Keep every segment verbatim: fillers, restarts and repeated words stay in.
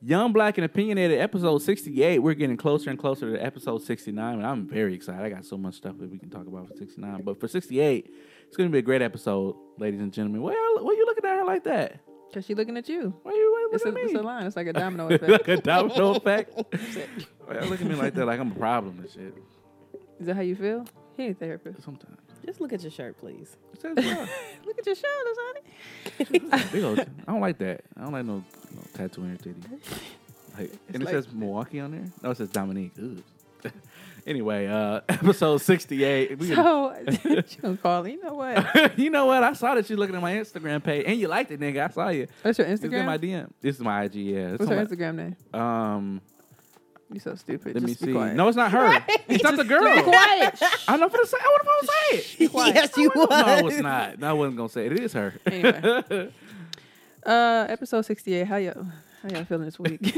Young Black and Opinionated episode sixty-eight. We're getting closer and closer to episode sixty-nine, and I'm very excited. I got so much stuff that we can talk about for sixty-nine, but for sixty-eight, it's going to be a great episode, ladies and gentlemen. Why are, why are you looking at her like that? Because she's looking at you. Why are you looking it's at a, me? It's a line. It's like a domino effect. Like a domino effect? Why are you looking at me like that? Like I'm a problem and shit. Is that how you feel? He ain't therapist. Sometimes. Just look at your shirt, please. Look at your shoulders, honey. I don't like that. I don't like no, no tattoo on your titty. Like, and it like, says Milwaukee on there? No, it says Dominique. Anyway, uh, episode sixty-eight. We so, Carly, you know what? You know what? I saw that you looking at my Instagram page, and you liked it, nigga. I saw you. That's your Instagram? It's in my D M. This is my I G, yeah. It's What's her Instagram name? Um... You're so stupid. Let Just me see. Quiet. No, it's not her. Right. It's not the girl. Be quiet. I'm not gonna say. I want to say it. Yes, you was. No, it's not. No, I wasn't gonna say it. It is her. Anyway, uh, episode sixty-eight. How y'all? How y'all feeling this week?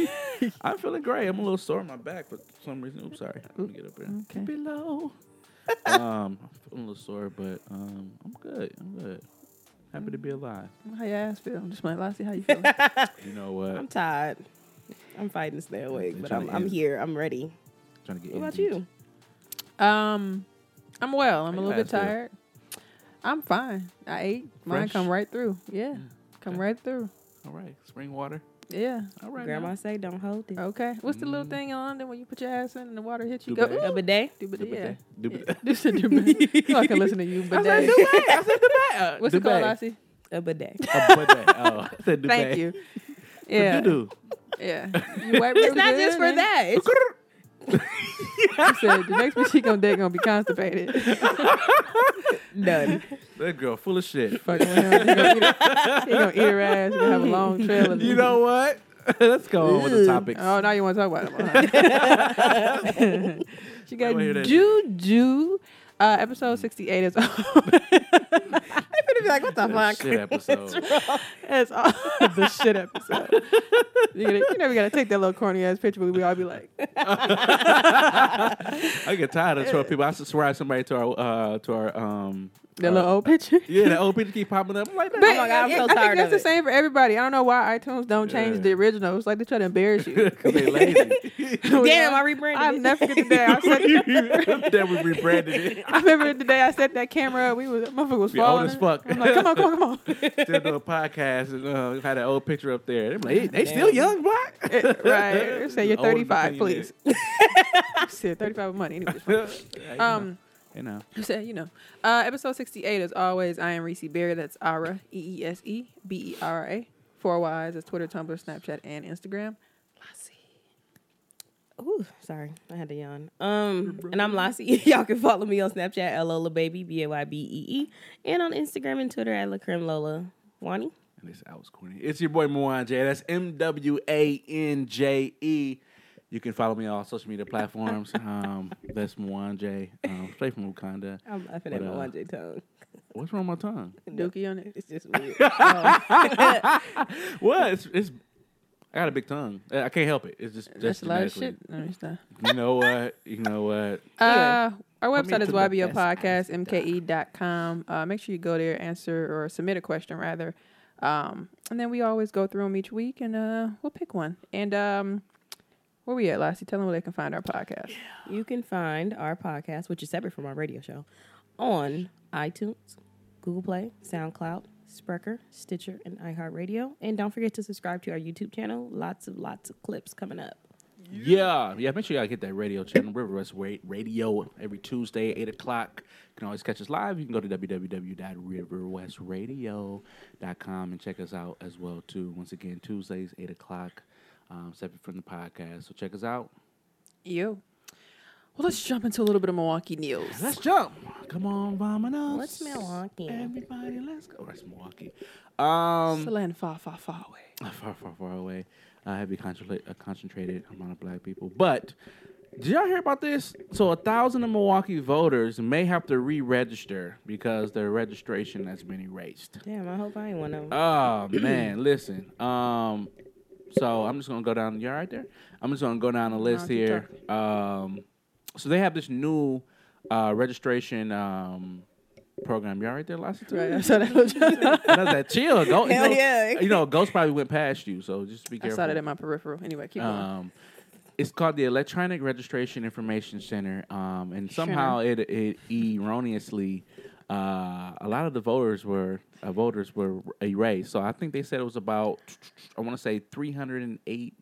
I'm feeling great. I'm a little sore in my back, but for some reason. Oops, sorry. Let me get up here. Okay. Below. um, I'm feeling a little sore, but um, I'm good. I'm good. Happy to be alive. How your ass feel? I'm just my last. See how you feel. You know what? I'm tired. I'm fighting to stay awake, but I'm, I'm here. I'm ready. Trying to get what about you? Um, I'm well. I'm a little bit tired. Well? I'm fine. I ate. Mine Fresh. Come right through. Yeah. yeah. Come okay. right through. All right. Spring water. Yeah. All right. Grandma now. Say don't hold it. Okay. What's mm. the little thing in London when you put your ass in and the water hits you? Dubai. Go, ooh. A bidet? Dubai. Yeah. Dubai. This is Dubai. I can listen to you, bidet. I said Dubai. I said Dubai. Uh, What's Dubai. It called, Lassie? A bidet. A bidet. Oh, I said Dubai. Thank you. Yeah. Yeah. You wipe it's not good, just for man. That. It's I said the next week she gonna dead gonna be constipated. Done. That girl full of shit. Fucking with him. He gonna eat her, he gonna eat her ass. He gonna have a long trail of You know what? Let's go on with the topics. Oh, now you wanna talk about them. She got juju. Uh, episode sixty-eight is all. I'm going to be like, what the fuck? Shit episode. It's all the shit episode. You, gotta, you know, we got to take that little corny ass picture, but we all be like. I get tired of twelve people. I subscribe somebody to our, uh, to our, um, that uh, little old picture. Yeah, that old picture keep popping up. I'm like, but, oh my God, I'm so I tired of it. I think that's the same for everybody. I don't know why iTunes don't change yeah. the original. It's like they try to embarrass you. Because they lazy. Damn, I rebranded it. I'll never forget the day I said that. We rebranded it. I remember the day I set that camera up. We was, motherfucker was falling. Old as fuck. I'm like, come on, come on, come on. Still do a podcast and uh, had an old picture up there. Like, hey, they Damn. Still young, Black? It, right. Say you're thirty-five, please. Said thirty-five with money. Anyway, um. You know. You said, you know. Uh, episode sixty-eight, as always, I am Reese Berry. That's Ara, E E S E B E R A. Four Y's is Twitter, Tumblr, Snapchat, and Instagram. Lassie. Ooh, sorry. I had to yawn. Um, and I'm Lassie. Y'all can follow me on Snapchat, L O L A Baby, B A Y B E E. And on Instagram and Twitter, at LaCrimLola. Wani? And this I was corny. It's your boy, Mwanje. That's M W A N J E. You can follow me on all social media platforms. Um, that's Mwanje, um, straight from Wakanda. I'm laughing but, at uh, Mwanje's tongue. What's wrong with my tongue? Dookie on it. It's just weird. um. What? It's, it's. I got a big tongue. I can't help it. It's just that's just a lot of shit. No, it's not. You know what? You know what? Uh, our website is Y B O Podcast, M K E dot com. Uh, make sure you go there, answer or submit a question rather, um, and then we always go through them each week, and uh, we'll pick one and. Um, Where we at, Lassie? Tell them where they can find our podcast. Yeah. You can find our podcast, which is separate from our radio show, on iTunes, Google Play, SoundCloud, Spreaker, Stitcher, and iHeartRadio. And don't forget to subscribe to our YouTube channel. Lots of lots of clips coming up. Yeah. Yeah, make sure y'all get that radio channel. River West Radio every Tuesday, eight o'clock. You can always catch us live. You can go to w w w dot river west radio dot com and check us out as well, too. Once again, Tuesdays, eight o'clock. Um, separate from the podcast. So check us out. You. Well, let's jump into a little bit of Milwaukee news. Let's jump. Come on, Vominos. What's Milwaukee? Everybody, let's go. That's Milwaukee. Um, it's a land far, far, far away. Far, far, far away. Uh, heavy concentra- uh, concentrated amount of black people. But did y'all hear about this? So a thousand of Milwaukee voters may have to re-register because their registration has been erased. Damn, I hope I ain't one of them. Oh, man. Listen. Um... So I'm just going to go down. You all right there? I'm just going to go down the list here. Um, so they have this new uh, registration um, program. Y'all right there, Lasseter? Right, I saw that. I was like, chill. Go, Hell you know, yeah. You know, Ghost probably went past you, so just be careful. I saw that in my peripheral. Anyway, keep going. Um, it's called the Electronic Registration Information Center, um, and somehow sure. it, it erroneously, uh, a lot of the voters were uh, voters were erased. So I think they said it was about, I want to say, three hundred eight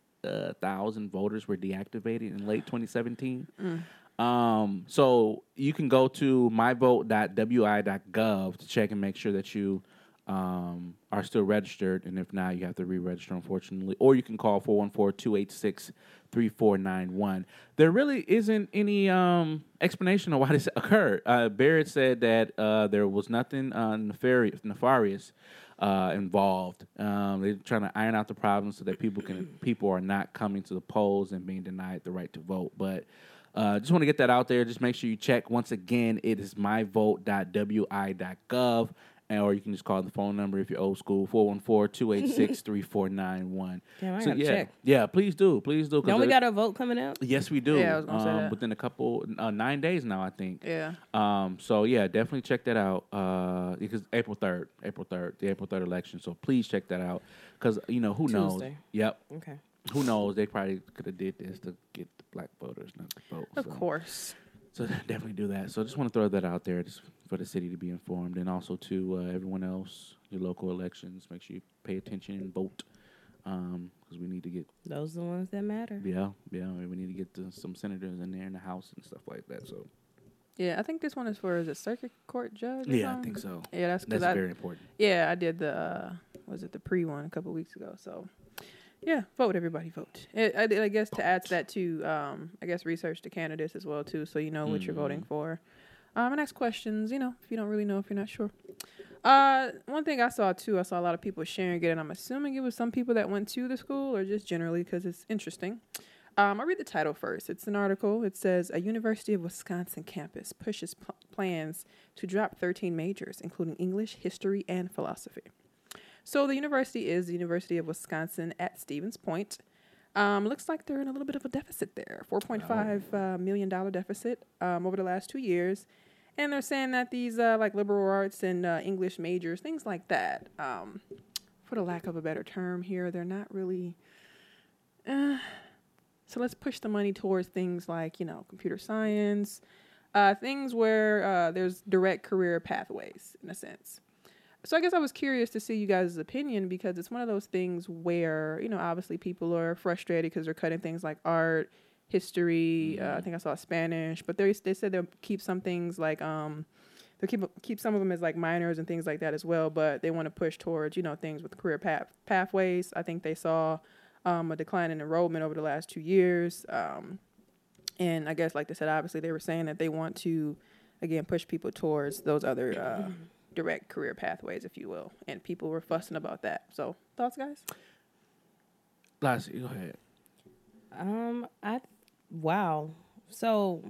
thousand uh, voters were deactivated in late twenty seventeen. Mm. Um, so you can go to my vote dot w i dot gov to check and make sure that you um, are still registered. And if not, you have to re-register, unfortunately. Or you can call four one four, two eight six, three four nine one. There really isn't any um, explanation of why this occurred. Uh, Barrett said that uh, there was nothing uh, nefarious, nefarious uh, involved. Um, they're trying to iron out the problem so that people can people are not coming to the polls and being denied the right to vote. But Uh, just want to get that out there. Just make sure you check. Once again, it is my vote dot w i dot gov, and, or you can just call the phone number if you're old school, four one four, two eight six, three four nine one. Damn, I so, gotta yeah, check. Yeah, please do. Please do. Don't we got a vote coming out? Yes, we do. Yeah, I was going to um, say that. Within a couple, uh, nine days now, I think. Yeah. Um. So, yeah, definitely check that out uh, because April third, April third, the April third election. So, please check that out because, you know, who Tuesday. knows? Yep. Okay. Who knows? They probably could have did this to get the black voters not to vote. Of so. course. So definitely do that. So I just want to throw that out there just for the city to be informed, and also to uh, everyone else, your local elections. Make sure you pay attention and vote because um, we need to get... Those are the ones that matter. Yeah. Yeah. We need to get to some senators in there in the House and stuff like that. So. Yeah. I think this one is for, is it circuit court judge? Yeah, I think so. Yeah, that's That's I, very important. Yeah. I did the, uh, was it the pre one a couple weeks ago, so... Yeah, vote, everybody, vote. I, I, I guess vote. To add to that, too, um, I guess research the candidates as well, too, so you know what mm-hmm. you're voting for. Um, and ask questions, you know, if you don't really know, if you're not sure. Uh, one thing I saw, too, I saw a lot of people sharing it, and I'm assuming it was some people that went to the school or just generally because it's interesting. Um, I'll read the title first. It's an article. It says, a University of Wisconsin campus pushes pl- plans to drop thirteen majors, including English, history, and philosophy. So the university is the University of Wisconsin at Stevens Point. Um, looks like they're in a little bit of a deficit there, four point five uh, million dollar deficit um, over the last two years, and they're saying that these uh, like liberal arts and uh, English majors, things like that, um, for the lack of a better term here, they're not really. Uh, so let's push the money towards things like you know computer science, uh, things where uh, there's direct career pathways in a sense. So I guess I was curious to see you guys' opinion because it's one of those things where, you know, obviously people are frustrated because they're cutting things like art, history. Uh, I think I saw Spanish, but they they said they'll keep some things like um, they'll keep keep some of them as like minors and things like that as well. But they want to push towards, you know, things with career path pathways. I think they saw um, a decline in enrollment over the last two years. Um, and I guess, like they said, obviously they were saying that they want to, again, push people towards those other uh direct career pathways, if you will, and people were fussing about that. So, thoughts, guys? Lassie, go ahead. Um, I wow. So,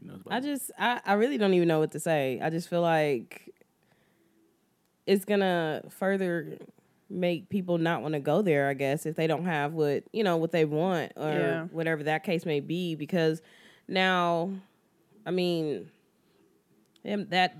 you know, I just, I, I really don't even know what to say. I just feel like it's gonna further make people not want to go there. I guess if they don't have what you know what they want or yeah. whatever that case may be, because now, I mean. And that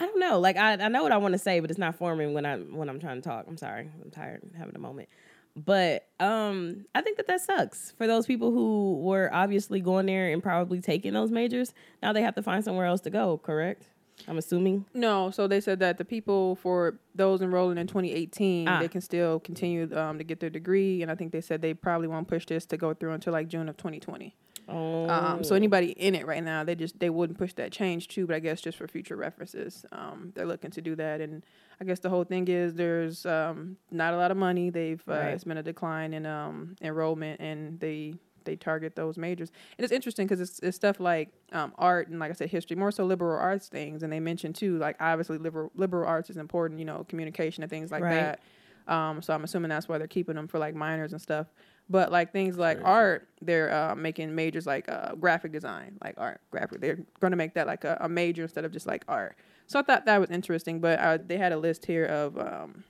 I don't know. Like I, I know what I want to say, but it's not forming when I when I'm trying to talk. I'm sorry. I'm tired. I'm having a moment. But um, I think that that sucks for those people who were obviously going there and probably taking those majors. Now they have to find somewhere else to go. Correct? I'm assuming. No. So they said that the people for those enrolling in twenty eighteen, ah. they can still continue um, to get their degree. And I think they said they probably won't push this to go through until like June of twenty twenty. Oh. Um, so anybody in it right now, they just they wouldn't push that change too. But I guess just for future references, um, they're looking to do that. And I guess the whole thing is there's um, not a lot of money. They've uh, right. It's been a decline in um, enrollment, and they they target those majors. And it's interesting because it's, it's stuff like um, art and like I said, history, more so liberal arts things. And they mentioned too, like obviously liberal liberal arts is important. You know, communication and things like right. that. Um, so I'm assuming that's why they're keeping them for like minors and stuff. But, like, things like art, they're uh, making majors like uh, graphic design, like art, graphic. They're going to make that, like, a, a major instead of just, like, art. So I thought that was interesting. But uh, they had a list here of um,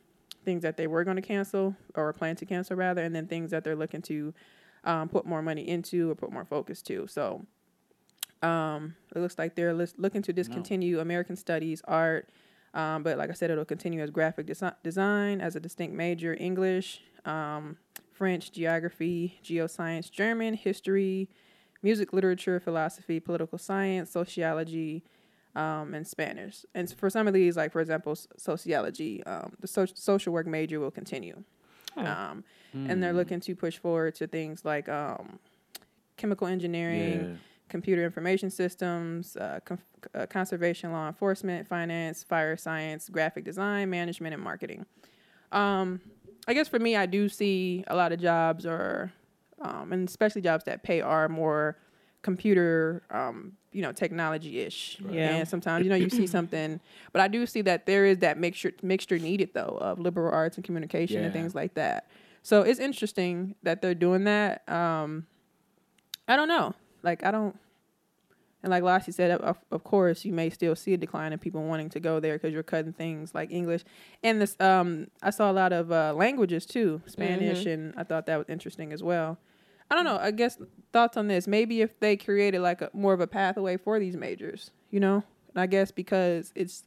things that they were going to cancel or plan to cancel, rather, and then things that they're looking to um, put more money into or put more focus to. So Um, it looks like they're looking to discontinue no. American studies, art, um, but like I said, it'll continue as graphic des- design as a distinct major, English, um, French, geography, geoscience, German, history, music, literature, philosophy, political science, sociology, um, and Spanish. And for some of these, like, for example, sociology, um, the so- social work major will continue. Oh. Um, mm. And they're looking to push forward to things like um, chemical engineering, yeah. computer information systems, uh, com- uh, conservation, law enforcement, finance, fire science, graphic design, management, and marketing. Um, I guess for me, I do see a lot of jobs, or um, and especially jobs that pay, are more computer, um, you know, technology-ish. Right. Yeah. And sometimes, you know, you see something, but I do see that there is that mixture mixture needed though, of liberal arts and communication yeah. and things like that. So it's interesting that they're doing that. Um, I don't know. Like, I don't, and like Lassie said, of, of course, you may still see a decline in people wanting to go there because you're cutting things like English. And this, um, I saw a lot of uh, languages too, Spanish, mm-hmm. and I thought that was interesting as well. I don't know, I guess thoughts on this. Maybe if they created like a, more of a pathway for these majors, you know? And I guess because it's,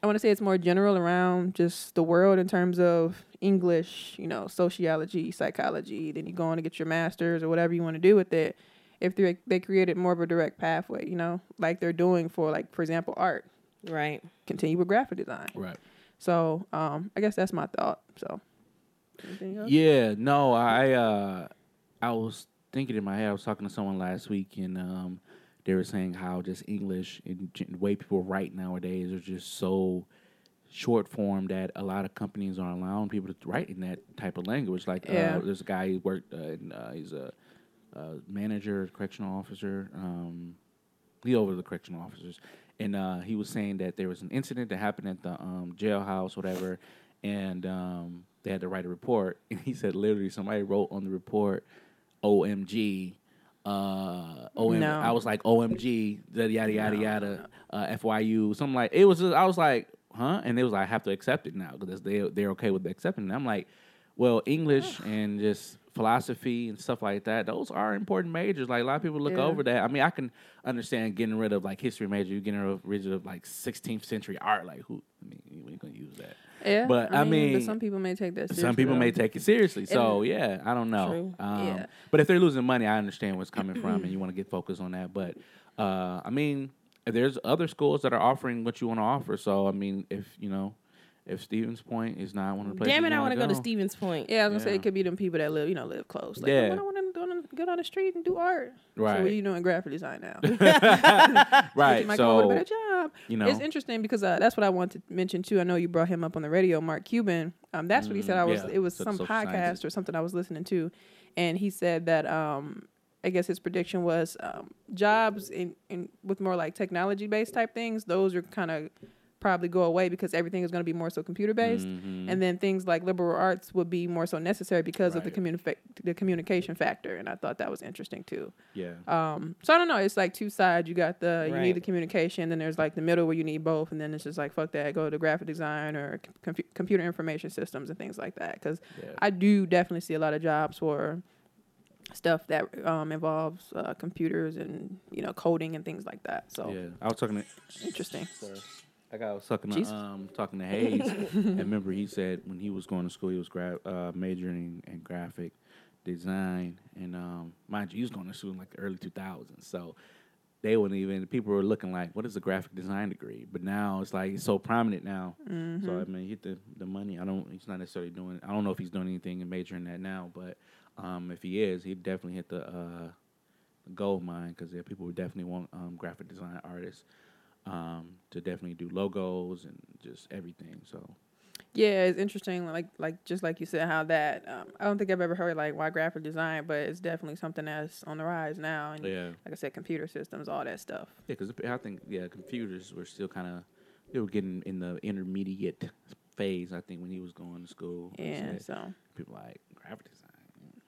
I want to say it's more general around just the world in terms of English, you know, sociology, psychology, then you go on to get your master's or whatever you want to do with it. If they they created more of a direct pathway, you know, like they're doing for, like, for example, art. Right. Continue with graphic design. Right. So um, I guess that's my thought. So. Anything else? Yeah. No, I uh, I was thinking in my head. I was talking to someone last week, and um, they were saying how just English and the way people write nowadays are just so short form that a lot of companies aren't allowing people to write in that type of language. Like yeah. uh, there's a guy who worked uh, and uh, he's a. Uh, manager, correctional officer, um, he over the correctional officers, and uh, he was saying that there was an incident that happened at the um, jailhouse, whatever, and um, they had to write a report, and he said literally somebody wrote on the report, O M G, uh, O M G, no. I was like O M G, yada yada no. yada, uh, F Y U, something like it was. Just, I was like, huh, and they was like, I have to accept it now because they they're okay with accepting it. I'm like, well, English and just philosophy and stuff like that, those are important majors. Like, a lot of people look yeah. over that. I mean, I can understand getting rid of, like, history major, you getting rid of, like, sixteenth century art. Like, who, I mean, we can use that. Yeah. But, I, I mean, mean... But some people may take that seriously. Some people though. may take it seriously. So, yeah, I don't know. Um, yeah. But if they're losing money, I understand where it's coming from, and you want to get focused on that. But, uh, I mean, there's other schools that are offering what you want to offer. So, I mean, if, you know... If Stevens Point is not one of the places, damn it, I want to go to Stevens Point. Yeah, I was gonna yeah. say it could be them people that live, you know, live close. Like, yeah, I want to go on, go down the street and do art. Right. So what are you doing graphic design now? Right. Might so go a better job. You know, it's interesting because uh, that's what I want to mention too. I know you brought him up on the radio, Mark Cuban. Um, that's mm, what he said. I was yeah. it was so, some podcast sciences. or something I was listening to, and he said that um, I guess his prediction was um, jobs in, in with more like technology based type things. Those are kind of probably go away because everything is going to be more so computer-based. Mm-hmm. And then things like liberal arts would be more so necessary because right. of the communi- the communication factor. And I thought that was interesting too. Yeah. Um, so I don't know. It's like two sides. You got the, right. you need the communication, then there's like the middle where you need both. And then it's just like, fuck that, go to graphic design or com- computer information systems and things like that. Because yeah. I do definitely see a lot of jobs for stuff that um, involves uh, computers and, you know, coding and things like that. So yeah, I was talking to... Interesting. Sorry. Like I was talking to, um, talking to Hayes. I remember he said when he was going to school, he was gra- uh, majoring in graphic design. And um, mind you, he was going to school in like the early two thousands. So they wouldn't even, people were looking like, what is a graphic design degree? But now it's like, it's so prominent now. Mm-hmm. So I mean, he the, the money. I don't, he's not necessarily doing, I don't know if he's doing anything and majoring in that now. But um, if he is, he definitely hit the uh, gold mine because yeah, people would definitely want um, graphic design artists. Um, to definitely do logos and just everything. So, yeah, it's interesting. Like, like just like you said, how that um, I don't think I've ever heard like why graphic design, but it's definitely something that's on the rise now. And yeah, like I said, computer systems, all that stuff. Yeah, because I think yeah, computers were still kind of they were getting in the intermediate phase. I think when he was going to school. Yeah, so people like graphic design.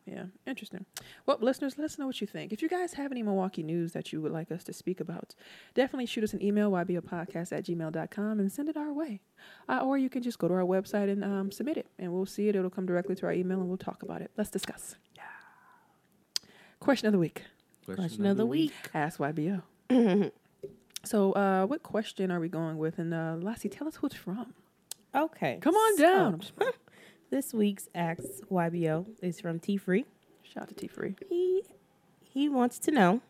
Yeah, interesting. Well, listeners, let us know what you think. If you guys have any Milwaukee news that you would like us to speak about, definitely shoot us an email, y b o podcast at gmail dot com, and send it our way. Uh, or you can just go to our website and um, submit it, and we'll see it. It'll come directly to our email, and we'll talk about it. Let's discuss. Yeah. Question of the week. Question, Question of the week. week. Ask Y B O. So uh, what question are we going with? And uh, Lassie, tell us who it's from. Okay. Come on so, down. This week's Ask Y B O is from T Free. Shout out to T Free. He, he wants to know,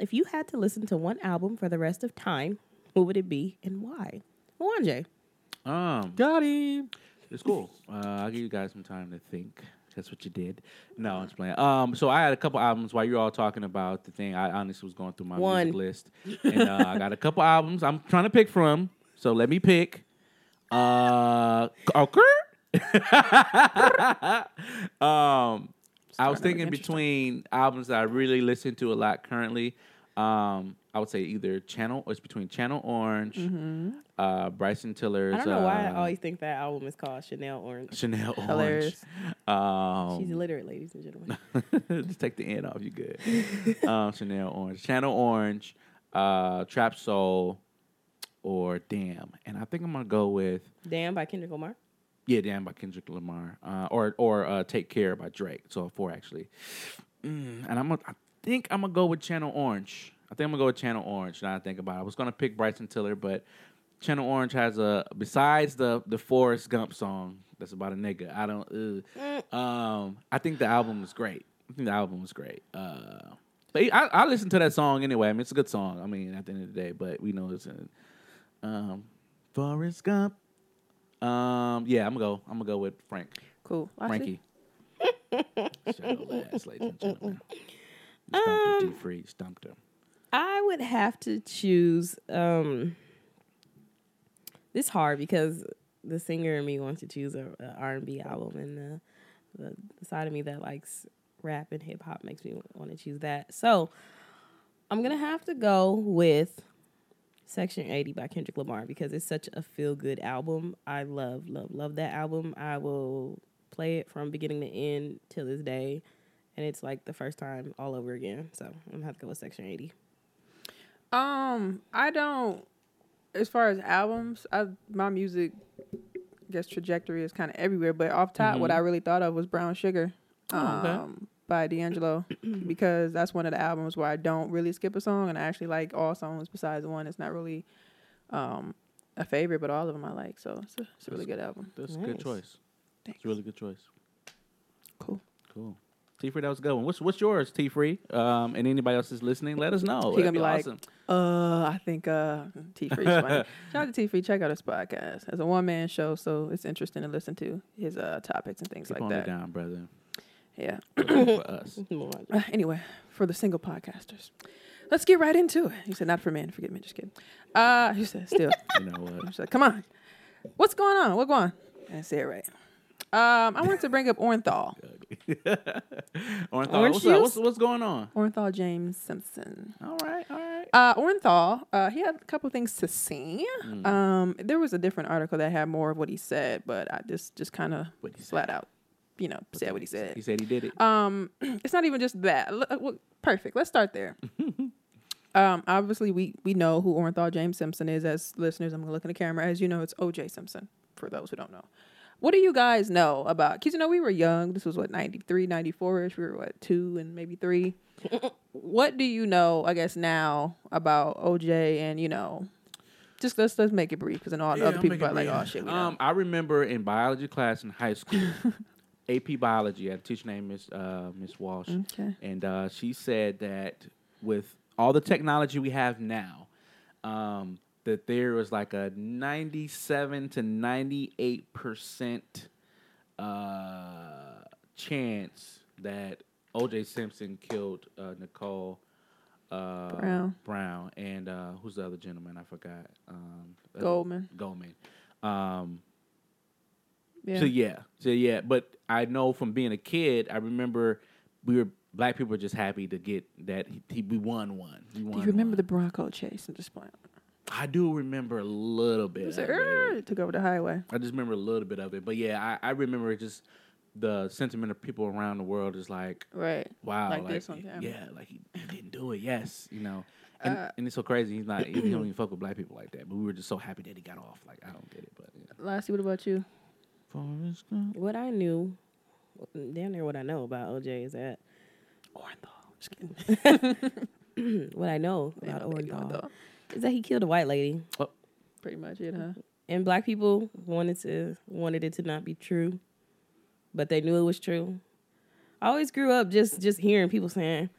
if you had to listen to one album for the rest of time, what would it be and why? Mwanje. Um, Got him. It's cool. Uh, I'll give you guys some time to think. That's what you did. No, I'm just playing. Um, so I had a couple albums while you were all talking about the thing. I honestly was going through my One. music list. And uh, I got a couple albums I'm trying to pick from. So let me pick. Uh, okay. um, I was thinking between albums that I really listen to a lot currently. Um, I would say either Channel, or it's between Channel Orange, mm-hmm. uh, Bryson Tiller's. I don't know uh, why I always think that album is called Chanel Orange. Chanel Orange. Hilarious. Um, She's illiterate, ladies and gentlemen. Just take the end off, you good. um, Chanel Orange. Channel Orange, uh, Trap Soul, or Damn. And I think I'm going to go with... Damn by Kendrick Lamar? Yeah, Damn by Kendrick Lamar. Uh, or or uh, Take Care by Drake. So four, actually. Mm, and I'm going to... I think I'm going to go with Channel Orange. I think I'm going to go with Channel Orange now I think about it. I was going to pick Bryson Tiller, but Channel Orange has a, besides the the Forrest Gump song that's about a nigga, I don't, uh, um, I think the album was great. I think the album was great. Uh, but I, I listened to that song anyway. I mean, it's a good song. I mean, at the end of the day, but we know it's in, um, Forrest Gump. Um, yeah, I'm going to go. I'm going to go with Frank. Cool. Frankie. Last, ladies and gentlemen. Stumped um, free stumped him. I would have to choose. Um, this hard because the singer in me wants to choose a, a R and B album, and the, the, the side of me that likes rap and hip hop makes me want to choose that. So I'm gonna have to go with Section eighty by Kendrick Lamar because it's such a feel good album. I love, love, love that album. I will play it from beginning to end till this day. And it's like the first time all over again. So I'm going to have to go with Section eighty. Um, I don't, as far as albums, I, my music, I guess, trajectory is kind of everywhere. But off top, mm-hmm. what I really thought of was Brown Sugar um, oh, okay. by D'Angelo. Because that's one of the albums where I don't really skip a song. And I actually like all songs besides one. It's not really um, a favorite, but all of them I like. So it's a, it's a really good album. That's nice. A good choice. Thanks. It's a really good choice. Cool. Cool. T-Free, that was a good one. What's, what's yours, T-Free? Um, and anybody else that's listening, let us know. He's going to be, be like, awesome. uh, I think uh, T-Free's funny. Shout out to T-Free. Check out his podcast. It's a one-man show, so it's interesting to listen to his uh, topics and things Keep like that. Keep on it down, brother. Yeah. For us. Uh, anyway, for the single podcasters. Let's get right into it. He said, not for men. Forget me. Just kidding. Uh, he said, still. You know what? I'm like, come on. What's going on? What's going on? I didn't say it right. Um, I wanted to bring up Orenthal. Orenthal, what's, what's, what's going on? Orenthal James Simpson. All right, all right. Uh, Orenthal, uh, he had a couple things to say. Mm. Um, there was a different article that had more of what he said, but I just, just kind of flat out, you know, okay. said what he said. He said he did it. Um, it's not even just that. Well, perfect. Let's start there. um, obviously, we we know who Orenthal James Simpson is as listeners. I'm gonna look in the camera. As you know, it's O J Simpson. For those who don't know. What do you guys know about, because, you know, we were young. This was, what, ninety-three, ninety-four-ish? We were, what, two and maybe three? What do you know, I guess, now about O J and, you know, just let's let's make it brief, because then all yeah, the other I'll people are like, oh, shit, we um, know. I remember in biology class in high school, A P Biology, I had a teacher named Miss uh, Miss Walsh, okay. and uh, she said that with all the technology we have now, um, that there was like a ninety-seven to ninety-eight percent uh, chance that O J Simpson killed uh, Nicole uh, Brown. Brown and uh, who's the other gentleman? I forgot. Um, Goldman. Uh, Goldman. Um, yeah. So yeah, so yeah. But I know from being a kid, I remember we were. Black people were just happy to get that he, he, we won one. We won Do you remember one. the Bronco chase? I'm just playing. I do remember a little bit. It was like, it took over the highway. I just remember a little bit of it. But yeah, I, I remember just the sentiment of people around the world is like, right. wow. Like, like this one time. Yeah, like he, he didn't do it. Yes, you know. And, uh, and it's so crazy. He's not, he don't even fuck with black people like that. But we were just so happy that he got off. Like, I don't get it. But yeah. Lassie, what about you? What I knew, damn near what I know about O J is that. Orenthal. Just kidding. what I know about Orenthal is that he killed a white lady. Oh, pretty much it, huh? And black people wanted to wanted it to not be true, but they knew it was true. I always grew up just just hearing people saying,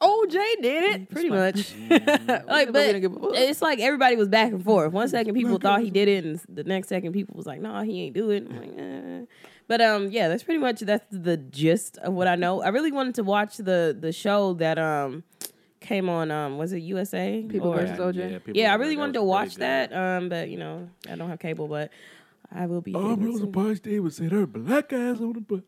O J did it, pretty much. Like, but it's like everybody was back and forth. One second people thought he did it, and the next second people was like, "No, nah, he ain't do it." I'm like, eh. But um, yeah, that's pretty much that's the gist of what I know. I really wanted to watch the the show that um came on. Um, was it U S A People or, versus O J? Yeah, yeah, yeah I really wanted to watch that. Um, but you know, I don't have cable, but I will be. Oh, Rosa Parks Davis said her black ass on the bus.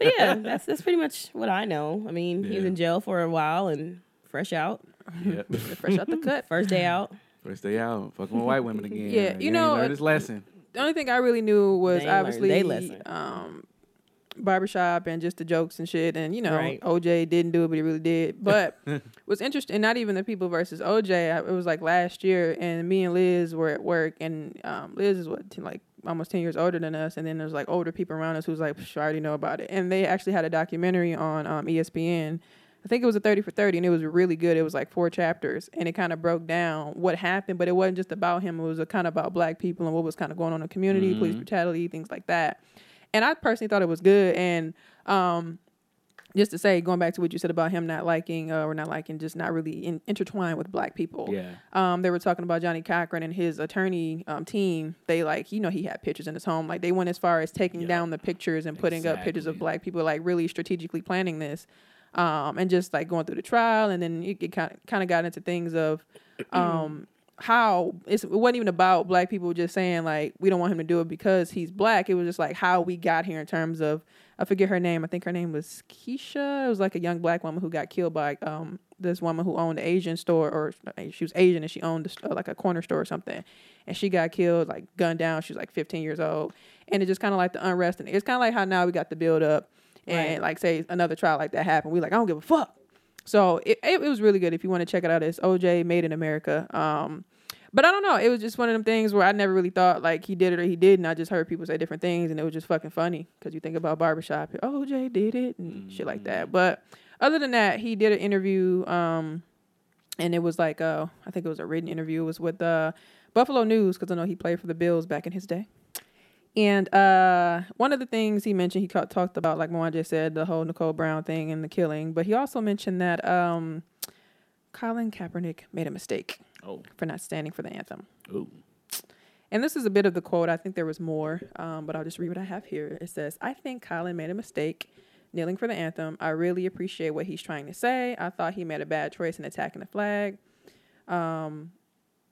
Yeah, that's that's pretty much what I know. I mean, yeah. He was in jail for a while and fresh out. Yep. Fresh out the cut. First day out. First day out. Fucking with white women again. Yeah, you, you know. Learned his lesson. The only thing I really knew was they obviously they lesson. Um, barbershop and just the jokes and shit. And, you know, right. O J didn't do it, but he really did. But what's interesting, not even the people versus O J, it was like last year, and me and Liz were at work, and um, Liz is what, t- like, almost ten years older than us, and then there's like older people around us who's like, I already know about it. And they actually had a documentary on um, E S P N. I think it was a thirty for thirty, and it was really good. It was like four chapters, and it kind of broke down what happened, but it wasn't just about him. It was kind of about black people and what was kind of going on in the community, mm-hmm. police brutality, things like that. And I personally thought it was good. And um, just to say, going back to what you said about him not liking uh, or not liking, just not really in- intertwined with black people. Yeah. Um, they were talking about Johnny Cochran and his attorney um, team. They like, you know, he had pictures in his home. Like they went as far as taking yeah. down the pictures and putting exactly. up pictures of black people, like really strategically planning this. Um, and just like going through the trial. And then it, it kind of kind of got into things of um, how it's, it wasn't even about black people just saying like, we don't want him to do it because he's black. It was just like how we got here in terms of, I forget her name. I think her name was Keisha. It was like a young black woman who got killed by um, this woman who owned an Asian store, or she was Asian and she owned a, like a corner store or something. And she got killed, like gunned down. She was like fifteen years old. And it just kind of like the unrest. And it's kind of like how now we got the build up. And right. like say another trial like that happened, we like I don't give a fuck. So it, it it was really good. If you want to check it out, it's O J Made in America. Um, but I don't know. It was just one of them things where I never really thought like he did it or he didn't. I just heard people say different things, and it was just fucking funny because you think about barbershop, O J did it and mm-hmm. shit like that. But other than that, he did an interview, um, and it was like uh, I think it was a written interview. It was with uh, Buffalo News because I know he played for the Bills back in his day. And uh, one of the things he mentioned, he talked about, like Moan just said, the whole Nicole Brown thing and the killing. But he also mentioned that um, Colin Kaepernick made a mistake oh. for not standing for the anthem. Ooh. And this is a bit of the quote. I think there was more, um, but I'll just read what I have here. It says, "I think Colin made a mistake kneeling for the anthem. I really appreciate what he's trying to say. I thought he made a bad choice in attacking the flag." Um,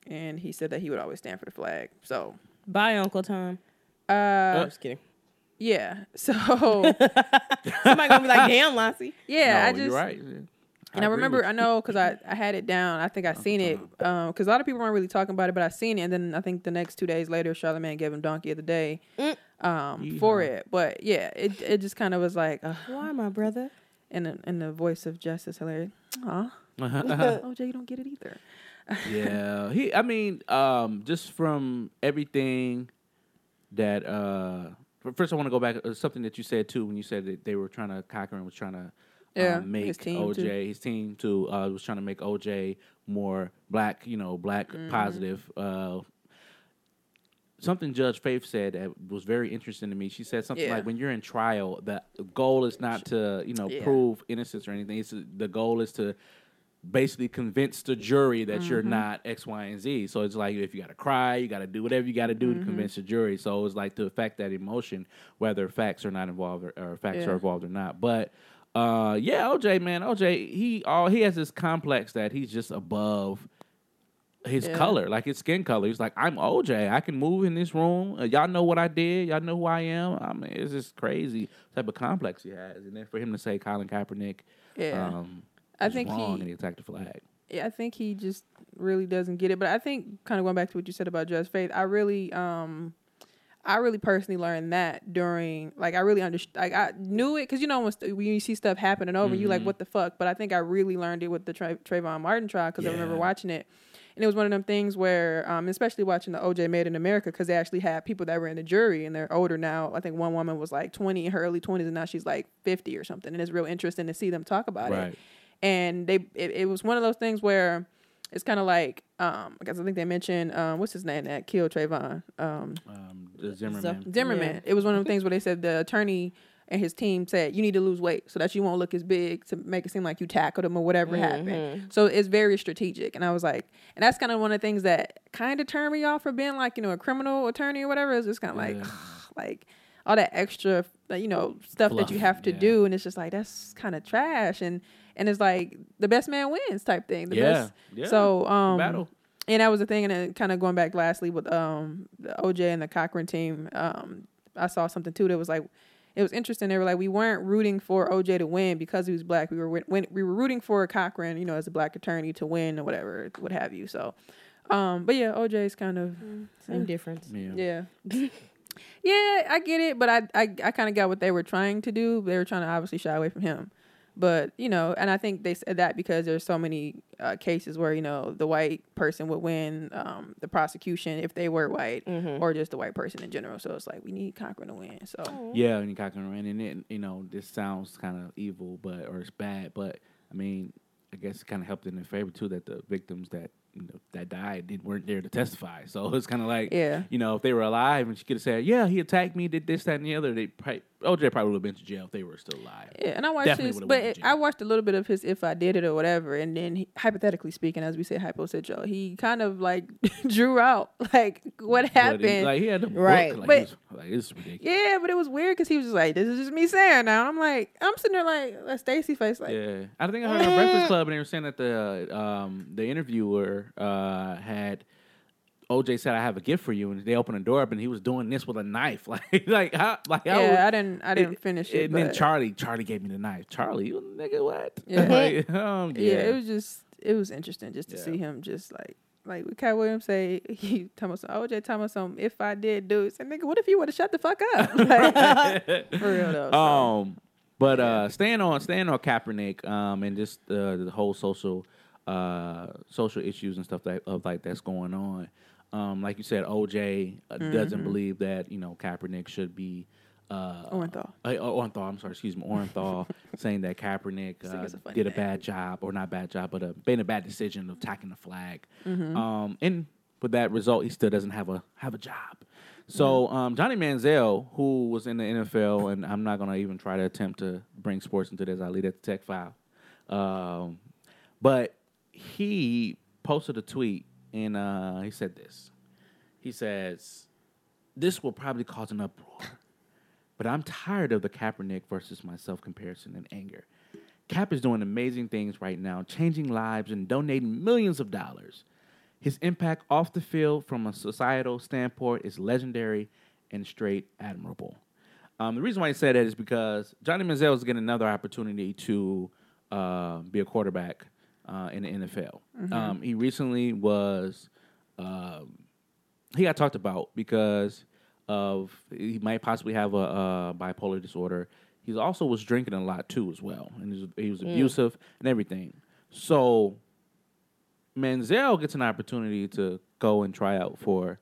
and he said that he would always stand for the flag. So, bye, Uncle Tom. Uh, oh, I'm just kidding. Yeah. So somebody gonna be like, "Damn, Lassie." Yeah, no, I just. You're right. Yeah. I and I remember, I know, because I, I had it down. I think I seen it because um, a lot of people weren't really talking about it, but I seen it. And then I think the next two days later, Charlamagne gave him Donkey of the Day um, for it. But yeah, it it just kind of was like, uh, "Why, my brother?" And and the voice of Justice Hilary. Aw. Uh-huh, uh-huh. O J, you don't get it either. Yeah, he. I mean, um, just from everything. That uh, first, I want to go back to something that you said too when you said that they were trying to Cochran was trying to yeah, uh, make his team O J too. His team too uh, was trying to make O J more black, you know, black mm-hmm. positive. Uh, something Judge Faith said that was very interesting to me. She said something yeah. like, "When you're in trial, the goal is not to you know yeah. prove innocence or anything. It's, the goal is to." Basically convince the jury that mm-hmm. you're not X, Y, and Z. So it's like if you got to cry, you got to do whatever you got to do mm-hmm. to convince the jury. So it's like to affect that emotion, whether facts are not involved or, or facts yeah. are involved or not. But uh, yeah, O J, man, O J, he all he has this complex that he's just above his yeah. color, like his skin color. He's like, I'm O J. I can move in this room. Uh, y'all know what I did. Y'all know who I am. I mean, it's just crazy type of complex he has. And then for him to say Colin Kaepernick, yeah. um, I think he, and he attacked the flag. Yeah, I think he just really doesn't get it. But I think kind of going back to what you said about Judge Faith, I really, um, I really personally learned that during, like, I really understood, like, I knew it because you know when, st- when you see stuff happening over, mm-hmm. you like, what the fuck? But I think I really learned it with the Tra- Trayvon Martin trial because yeah. I remember watching it, and it was one of them things where, um, especially watching the O J Made in America, because they actually had people that were in the jury and they're older now. I think one woman was like twenty in her early twenties, and now she's like fifty or something, and it's real interesting to see them talk about right. it. And they it, it was one of those things where it's kind of like, um, I guess I think they mentioned, um, what's his name that killed Trayvon? Um, um, the Zimmerman. So, Zimmerman. Yeah. It was one of the things where they said the attorney and his team said, you need to lose weight so that you won't look as big to make it seem like you tackled him or whatever mm-hmm. happened. So it's very strategic. And I was like, and that's kind of one of the things that kind of turned me off for being like, you know, a criminal attorney or whatever. It's just kind of yeah. like, ugh, like all that extra, you know, stuff Fluff, that you have to yeah. do. And it's just like, that's kind of trash. And, and it's like the best man wins type thing. The yeah. best. yeah. So, um, battle. And that was the thing. And then kind of going back lastly with, um, the O J and the Cochran team, um, I saw something too that was like, it was interesting. They were like, we weren't rooting for O J to win because he was black. We were when we were rooting for Cochran, you know, as a black attorney to win or whatever, what have you. So, um, but yeah, O J's kind of mm, same uh, difference. Yeah, yeah. yeah, I get it, but I I, I kind of got what they were trying to do. They were trying to obviously shy away from him, but you know, and I think they said that because there's so many uh, cases where you know the white person would win um, the prosecution if they were white, mm-hmm. or just the white person in general. So it's like we need Cochran to win. So Aww. yeah, we need Cochran to win, and it, you know this sounds kind of evil, but or it's bad, but I mean I guess it kind of helped in their favor too that the victims that you know, that died did, weren't there to testify. So it's kind of like yeah. you know if they were alive and she could have said yeah he attacked me did this that and the other they probably. O J probably would have been to jail if they were still alive. Yeah, and I watched his, but it, I watched a little bit of his "If I Did It" or whatever, and then he, hypothetically speaking, as we said, hypo said Joe, he kind of like drew out like what happened. He, like he had a book, right, like, but was, like it's ridiculous. Yeah, but it was weird because he was just like, "This is just me saying now." And I'm like, I'm sitting there like a Stacey face, like yeah. I think I heard on Breakfast Club and they were saying that the um, the interviewer uh, had. O J said, "I have a gift for you," and they opened the door up, and he was doing this with a knife, like, like, how, like, how yeah, was, I didn't, I didn't it, finish it. And but... then Charlie, Charlie gave me the knife. Charlie, you nigga, what? Yeah, like, um, yeah. yeah, it was just, it was interesting just to yeah. see him, just like, like what Cat Williams say, he Thomas, O J Thomas, something. If I did do it, said, nigga, what if you would have shut the fuck up? Like, for real though. So. Um, but yeah. uh, staying on, staying on Kaepernick, um, and just uh, the whole social, uh, social issues and stuff that of like that's going on. Um, like you said, O J uh, mm-hmm. doesn't believe that, you know, Kaepernick should be... Uh, Orenthal. Uh, Orenthal, I'm sorry, excuse me. Orenthal saying that Kaepernick uh, a did a bad name. job, or not a bad job, but uh, made a bad decision of attacking the flag. Mm-hmm. Um, and with that result, he still doesn't have a have a job. So mm-hmm. um, Johnny Manziel, who was in the N F L, and I'm not going to even try to attempt to bring sports into this. I leave that to Tech File. Um, but he posted a tweet. And uh, he said this. He says, "This will probably cause an uproar, but I'm tired of the Kaepernick versus myself comparison and anger. Cap is doing amazing things right now, changing lives and donating millions of dollars. His impact off the field from a societal standpoint is legendary and straight admirable." Um, the reason why he said that is because Johnny Manziel is getting another opportunity to uh, be a quarterback. Uh, in the N F L. Mm-hmm. Um, he recently was, uh, he got talked about because of, he might possibly have a, a bipolar disorder. He also was drinking a lot too as well. And he was, he was abusive mm. and everything. So Manziel gets an opportunity to go and try out for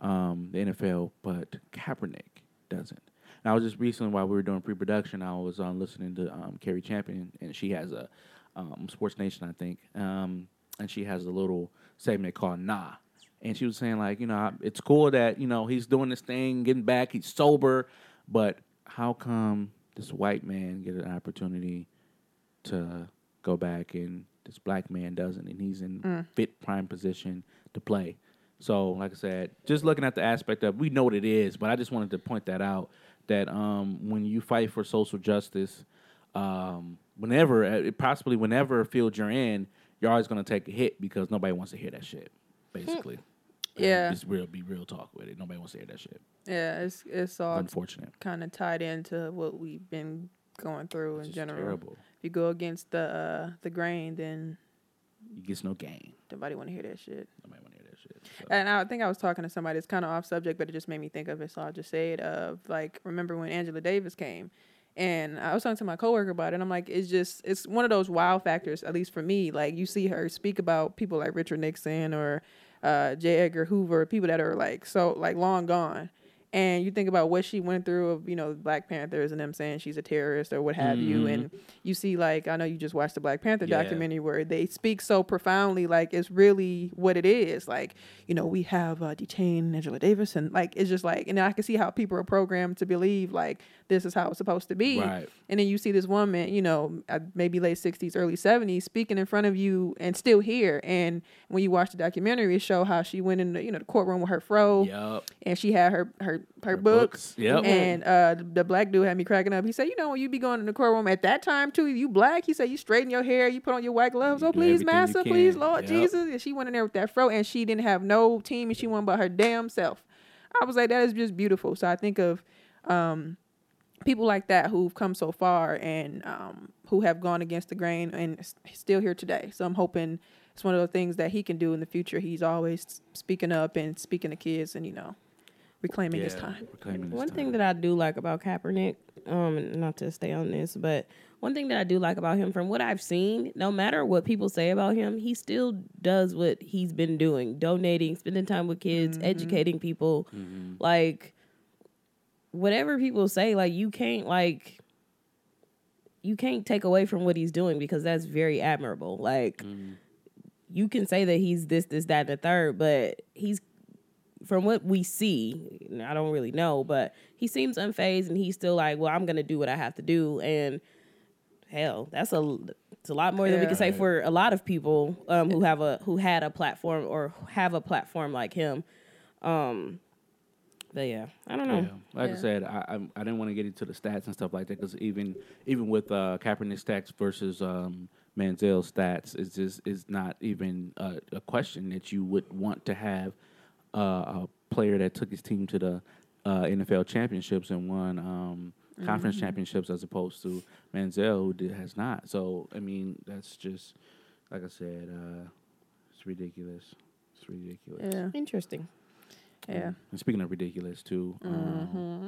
um, the N F L, but Kaepernick doesn't. And I was just recently, while we were doing pre-production, I was um, listening to um, Carrie Champion, and she has a, Um, Sports Nation, I think, um, and she has a little segment called "Nah," and she was saying like, you know, I, it's cool that you know he's doing this thing, getting back, he's sober, but how come this white man get an opportunity to go back and this black man doesn't, and he's in mm. fit prime position to play? So, like I said, just looking at the aspect of we know what it is, but I just wanted to point that out that um, when you fight for social justice. Um, whenever, uh, possibly whenever field you're in, you're always going to take a hit because nobody wants to hear that shit, basically. Yeah. Just real, be real talk with it. Nobody wants to hear that shit. Yeah, it's it's all unfortunate. Kind of tied into what we've been going through in general. Terrible. If you go against the uh, the grain, then... You get no gain. Nobody want to hear that shit. Nobody want to hear that shit. So. And I think I was talking to somebody. It's kind of off subject, but it just made me think of it, so I'll just say it. Of like, remember when Angela Davis came? And I was talking to my coworker about it, and I'm like, it's just, it's one of those wow factors, at least for me. Like, you see her speak about people like Richard Nixon or uh, J. Edgar Hoover, people that are, like, so, like, long gone. And you think about what she went through of, you know, Black Panthers and them saying she's a terrorist or what have mm-hmm. you. And you see, like, I know you just watched the Black Panther yeah. documentary where they speak so profoundly, like, it's really what it is. Like, you know, we have uh, detained Angela Davis. And, like, it's just like, and I can see how people are programmed to believe, like, this is how it's supposed to be. Right. And then you see this woman, you know, maybe late sixties, early seventies, speaking in front of you and still here. And when you watch the documentary, it show how she went in the, you know, the courtroom with her fro. Yep. And she had her, her Her, her books, books. Yep. And uh, the black dude had me cracking up. He said, you know, when you be going in the courtroom at that time too, you black, he said, you straighten your hair, you put on your white gloves, you oh please master, please Lord yep. Jesus. And she went in there with that fro, and she didn't have no team, and she won by her damn self. I was like, that is just beautiful. So I think of um, people like that who've come so far and um, who have gone against the grain and still here today. So I'm hoping it's one of those things that he can do in the future. He's always speaking up and speaking to kids, and you know, Reclaiming yeah, his time. Reclaiming one his thing time. that I do like about Kaepernick, um, not to stay on this, but one thing that I do like about him, from what I've seen, no matter what people say about him, he still does what he's been doing, donating, spending time with kids, mm-hmm. educating people. Mm-hmm. Like, whatever people say, like, you can't, like, you can't take away from what he's doing, because that's very admirable. Like, mm-hmm. you can say that he's this, this, that, and the third, but he's, from what we see, I don't really know, but he seems unfazed, and he's still like, well, I'm going to do what I have to do. And hell, that's a, it's a lot more yeah. than we can say for a lot of people um, who have a, who had a platform or have a platform like him. Um, but yeah, I don't know. Yeah. Like yeah. I said, I, I I didn't want to get into the stats and stuff like that, because even, even with uh, Kaepernick's stats versus um, Manziel's stats, it's just, it's not even a, a question that you would want to have Uh, a player that took his team to the uh, N F L championships and won um, conference mm-hmm. championships, as opposed to Manziel, who did, has not. So, I mean, that's just, like I said, uh, it's ridiculous. It's ridiculous. Yeah. Interesting. Yeah. Um, and speaking of ridiculous, too, um, mm-hmm.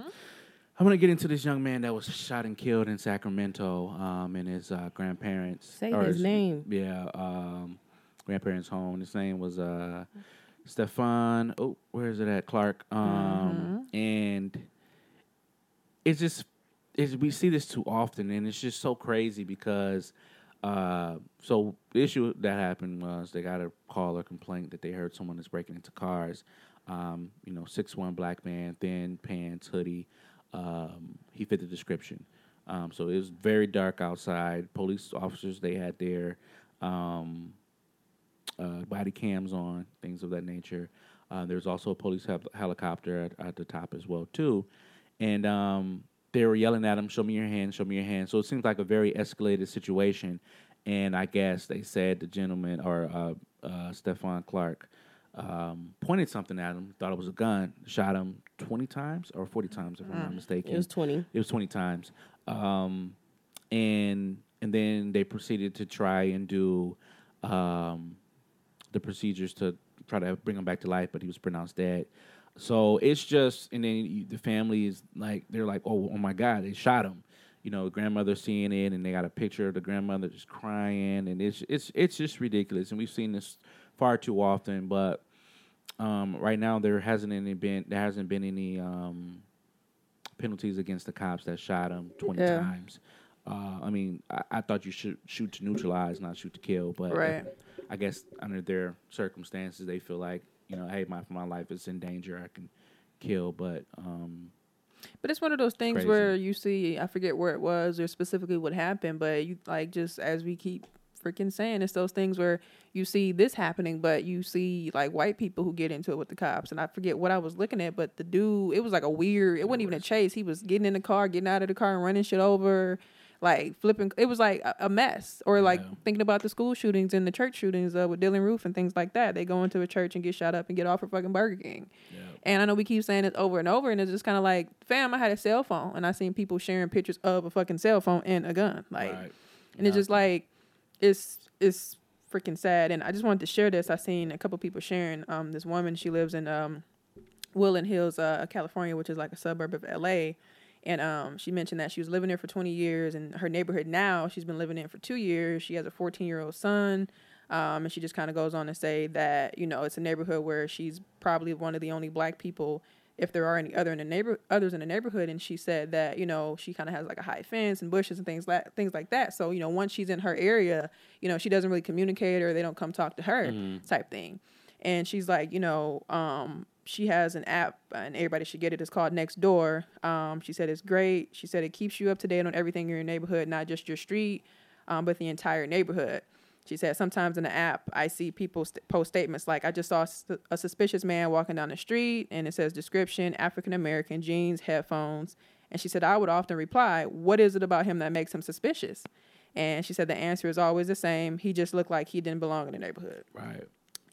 I'm going to get into this young man that was shot and killed in Sacramento um, in his uh, grandparents. Say his, his name. Yeah. Um, grandparents' home. His name was... Uh, Stefan, oh, where is it at? Clark. Um, mm-hmm. And it's just, it's, we see this too often, and it's just so crazy because, uh, so the issue that happened was they got a call or complaint that they heard someone is breaking into cars. Um, you know, six foot one black man, thin pants, hoodie. Um, he fit the description. Um, so it was very dark outside. Police officers, they had their, um, Uh, body cams on, things of that nature. Uh, there's also a police hel- helicopter at, at the top as well, too. And um, they were yelling at him, show me your hand, show me your hand. So it seems like a very escalated situation. And I guess they said the gentleman, or uh, uh, Stefan Clark, um, pointed something at him, thought it was a gun, shot him twenty times or forty times, if mm. I'm not mistaken. It was twenty. It was twenty times. Um, and, and then they proceeded to try and do... Um, the procedures to try to bring him back to life, but he was pronounced dead. So it's just, and then you, the family is like, they're like, oh, oh my God, they shot him. You know, grandmother seeing it, and they got a picture of the grandmother just crying, and it's it's it's just ridiculous. And we've seen this far too often, but um, right now there hasn't any been there hasn't been any um, penalties against the cops that shot him twenty yeah. times. Uh, I mean, I, I thought you should shoot to neutralize, not shoot to kill, but. Right. If, I guess under their circumstances, they feel like, you know, hey, my my life is in danger. I can kill, but... Um, but it's one of those things crazy. Where you see, I forget where it was or specifically what happened, but you like just as we keep freaking saying, it's those things where you see this happening, but you see like white people who get into it with the cops. And I forget what I was looking at, but the dude, it was like a weird, it wasn't even a chase. He was getting in the car, getting out of the car and running shit over. Like flipping, it was like a mess. Or like yeah. thinking about the school shootings and the church shootings uh, with Dylan Roof and things like that. They go into a church and get shot up and get off for fucking Burger King. Yeah. And I know we keep saying it over and over, and it's just kind of like, fam, I had a cell phone, and I seen people sharing pictures of a fucking cell phone and a gun. Like, right. and yeah. it's just like, it's it's freaking sad. And I just wanted to share this. I seen a couple people sharing. Um, this woman, she lives in um, Woodland Hills, uh, California, which is like a suburb of L A. And um, she mentioned that she was living there for twenty years, and her neighborhood now, she's been living in for two years. She has a fourteen-year-old son, um, and she just kind of goes on to say that, you know, it's a neighborhood where she's probably one of the only black people if there are any other in the neighbor others in the neighborhood. And she said that, you know, she kind of has like a high fence and bushes and things like things like that. So, you know, once she's in her area, you know, she doesn't really communicate, or they don't come talk to her mm. type thing. And she's like, you know, um, she has an app, and everybody should get it. It's called Next Door. Um, she said it's great. She said it keeps you up to date on everything in your neighborhood, not just your street, um, but the entire neighborhood. She said, sometimes in the app, I see people st- post statements like, I just saw a suspicious man walking down the street, and it says description, African-American, jeans, headphones. And she said, I would often reply, what is it about him that makes him suspicious? And she said, the answer is always the same. He just looked like he didn't belong in the neighborhood. Right.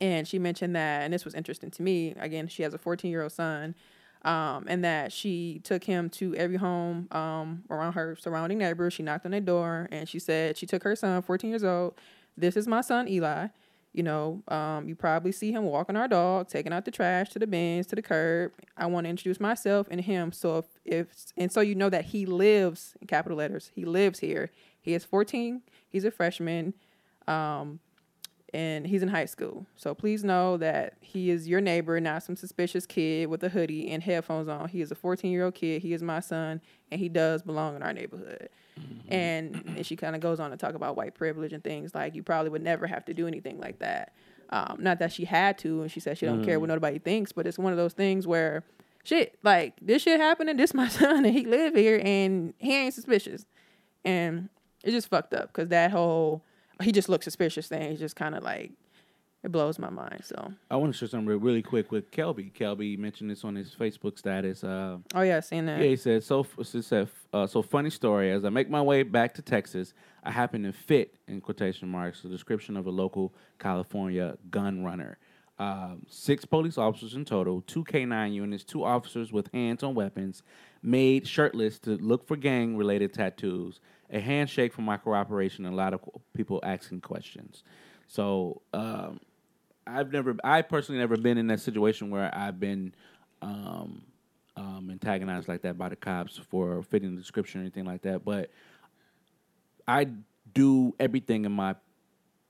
And she mentioned that, and this was interesting to me. Again, she has a fourteen-year-old son, um, and that she took him to every home um, around her surrounding neighbors. She knocked on their door, and she said she took her son, fourteen years old, this is my son, Eli. You know, um, you probably see him walking our dog, taking out the trash to the bins, to the curb. I want to introduce myself and him. So if, if and so you know that he lives, in capital letters, he lives here. He is fourteen. He's a freshman, um, and he's in high school. So please know that he is your neighbor, not some suspicious kid with a hoodie and headphones on. He is a fourteen-year-old kid. He is my son, and he does belong in our neighborhood. Mm-hmm. And, and she kind of goes on to talk about white privilege and things like, you probably would never have to do anything like that. Um, not that she had to, and she said she don't mm-hmm. care what nobody thinks, but it's one of those things where, shit, like, this shit happened, and this my son, and he live here, and he ain't suspicious. And it's just fucked up, because that whole, he just looks suspicious thing is just kind of like, it blows my mind. So I want to share something really quick with Kelby. Kelby mentioned this on his Facebook status. Uh, oh yeah, I seen that. Yeah, he said so. He said, uh, so funny story. As I make my way back to Texas, I happen to fit in quotation marks the description of a local California gun runner. Um, six police officers in total, two K nine units, two officers with hands on weapons, made shirtless to look for gang related tattoos. A handshake for my cooperation. And a lot of people asking questions. So. Um, I've never, I personally never been in that situation where I've been um, um, antagonized like that by the cops for fitting the description or anything like that. But I do everything in my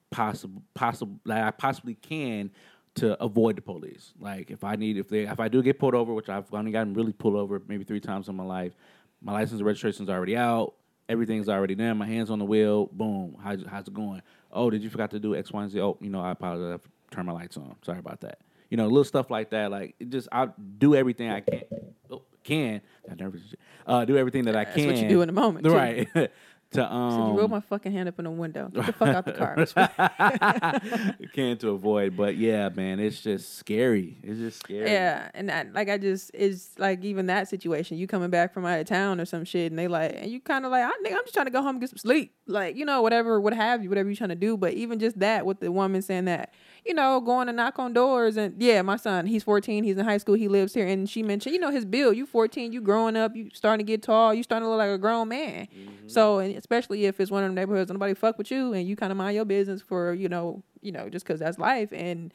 possible, possible, like I possibly can to avoid the police. Like if I need, if they, if I do get pulled over, which I've only gotten really pulled over maybe three times in my life, my license and registration's already out. Everything's already there. My hand's on the wheel. Boom. How, how's it going? Oh, did you forgot to do X, Y, and Z? Oh, you know, I apologize. Turn my lights on. Sorry about that. You know, little stuff like that. Like, it just I do everything I can. Oh, can I never uh, do everything that I can? That's what you do in the moment, too. Right? to um, so you rolled my fucking hand up in the window. Get the fuck out the car. Can to avoid, but yeah, man, it's just scary. It's just scary. Yeah, and I, like I just, it's like even that situation. You coming back from out of town or some shit, and they like, and you kind of like, I, I'm just trying to go home and get some sleep, like you know, whatever, what have you, whatever you trying to do. But even just that, with the woman saying that. You know, going to knock on doors and, yeah, my son, he's fourteen, he's in high school, he lives here. And she mentioned, you know, his build, you fourteen, you growing up, you starting to get tall, you starting to look like a grown man. Mm-hmm. So, and especially if it's one of them neighborhoods, nobody fuck with you and you kind of mind your business for, you know, you know, just because that's life. And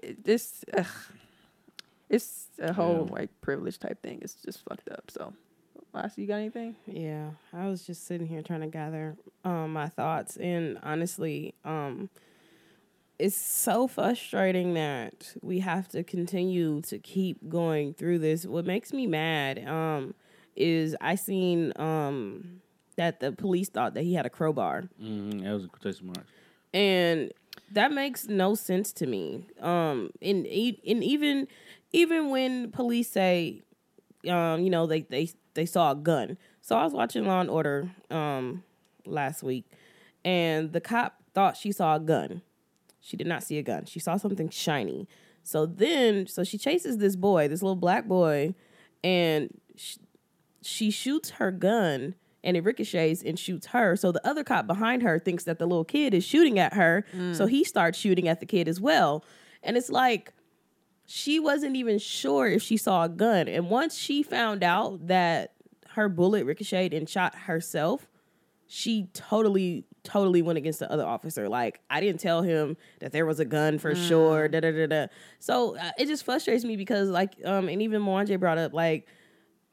it, this, ugh, it's a whole, yeah. like, privilege type thing. It's just fucked up, so. Lassie, you got anything? Yeah, I was just sitting here trying to gather um, my thoughts. And honestly, um... it's so frustrating that we have to continue to keep going through this. What makes me mad um, is I seen um, that the police thought that he had a crowbar. Mm-hmm. That was a quotation mark. And that makes no sense to me. Um, and, and even even when police say, um, you know, they, they, they saw a gun. So I was watching Law and Order um, last week, and the cop thought she saw a gun. She did not see a gun. She saw something shiny. So then, so she chases this boy, this little black boy, and she, she shoots her gun, and it ricochets and shoots her. So the other cop behind her thinks that the little kid is shooting at her, mm. so he starts shooting at the kid as well. And it's like, she wasn't even sure if she saw a gun. And once she found out that her bullet ricocheted and shot herself, she totally... totally went against the other officer. Like, I didn't tell him that there was a gun for mm. sure. Da, da, da, da. So uh, it just frustrates me because, like, um, and even Mwanje brought up, like,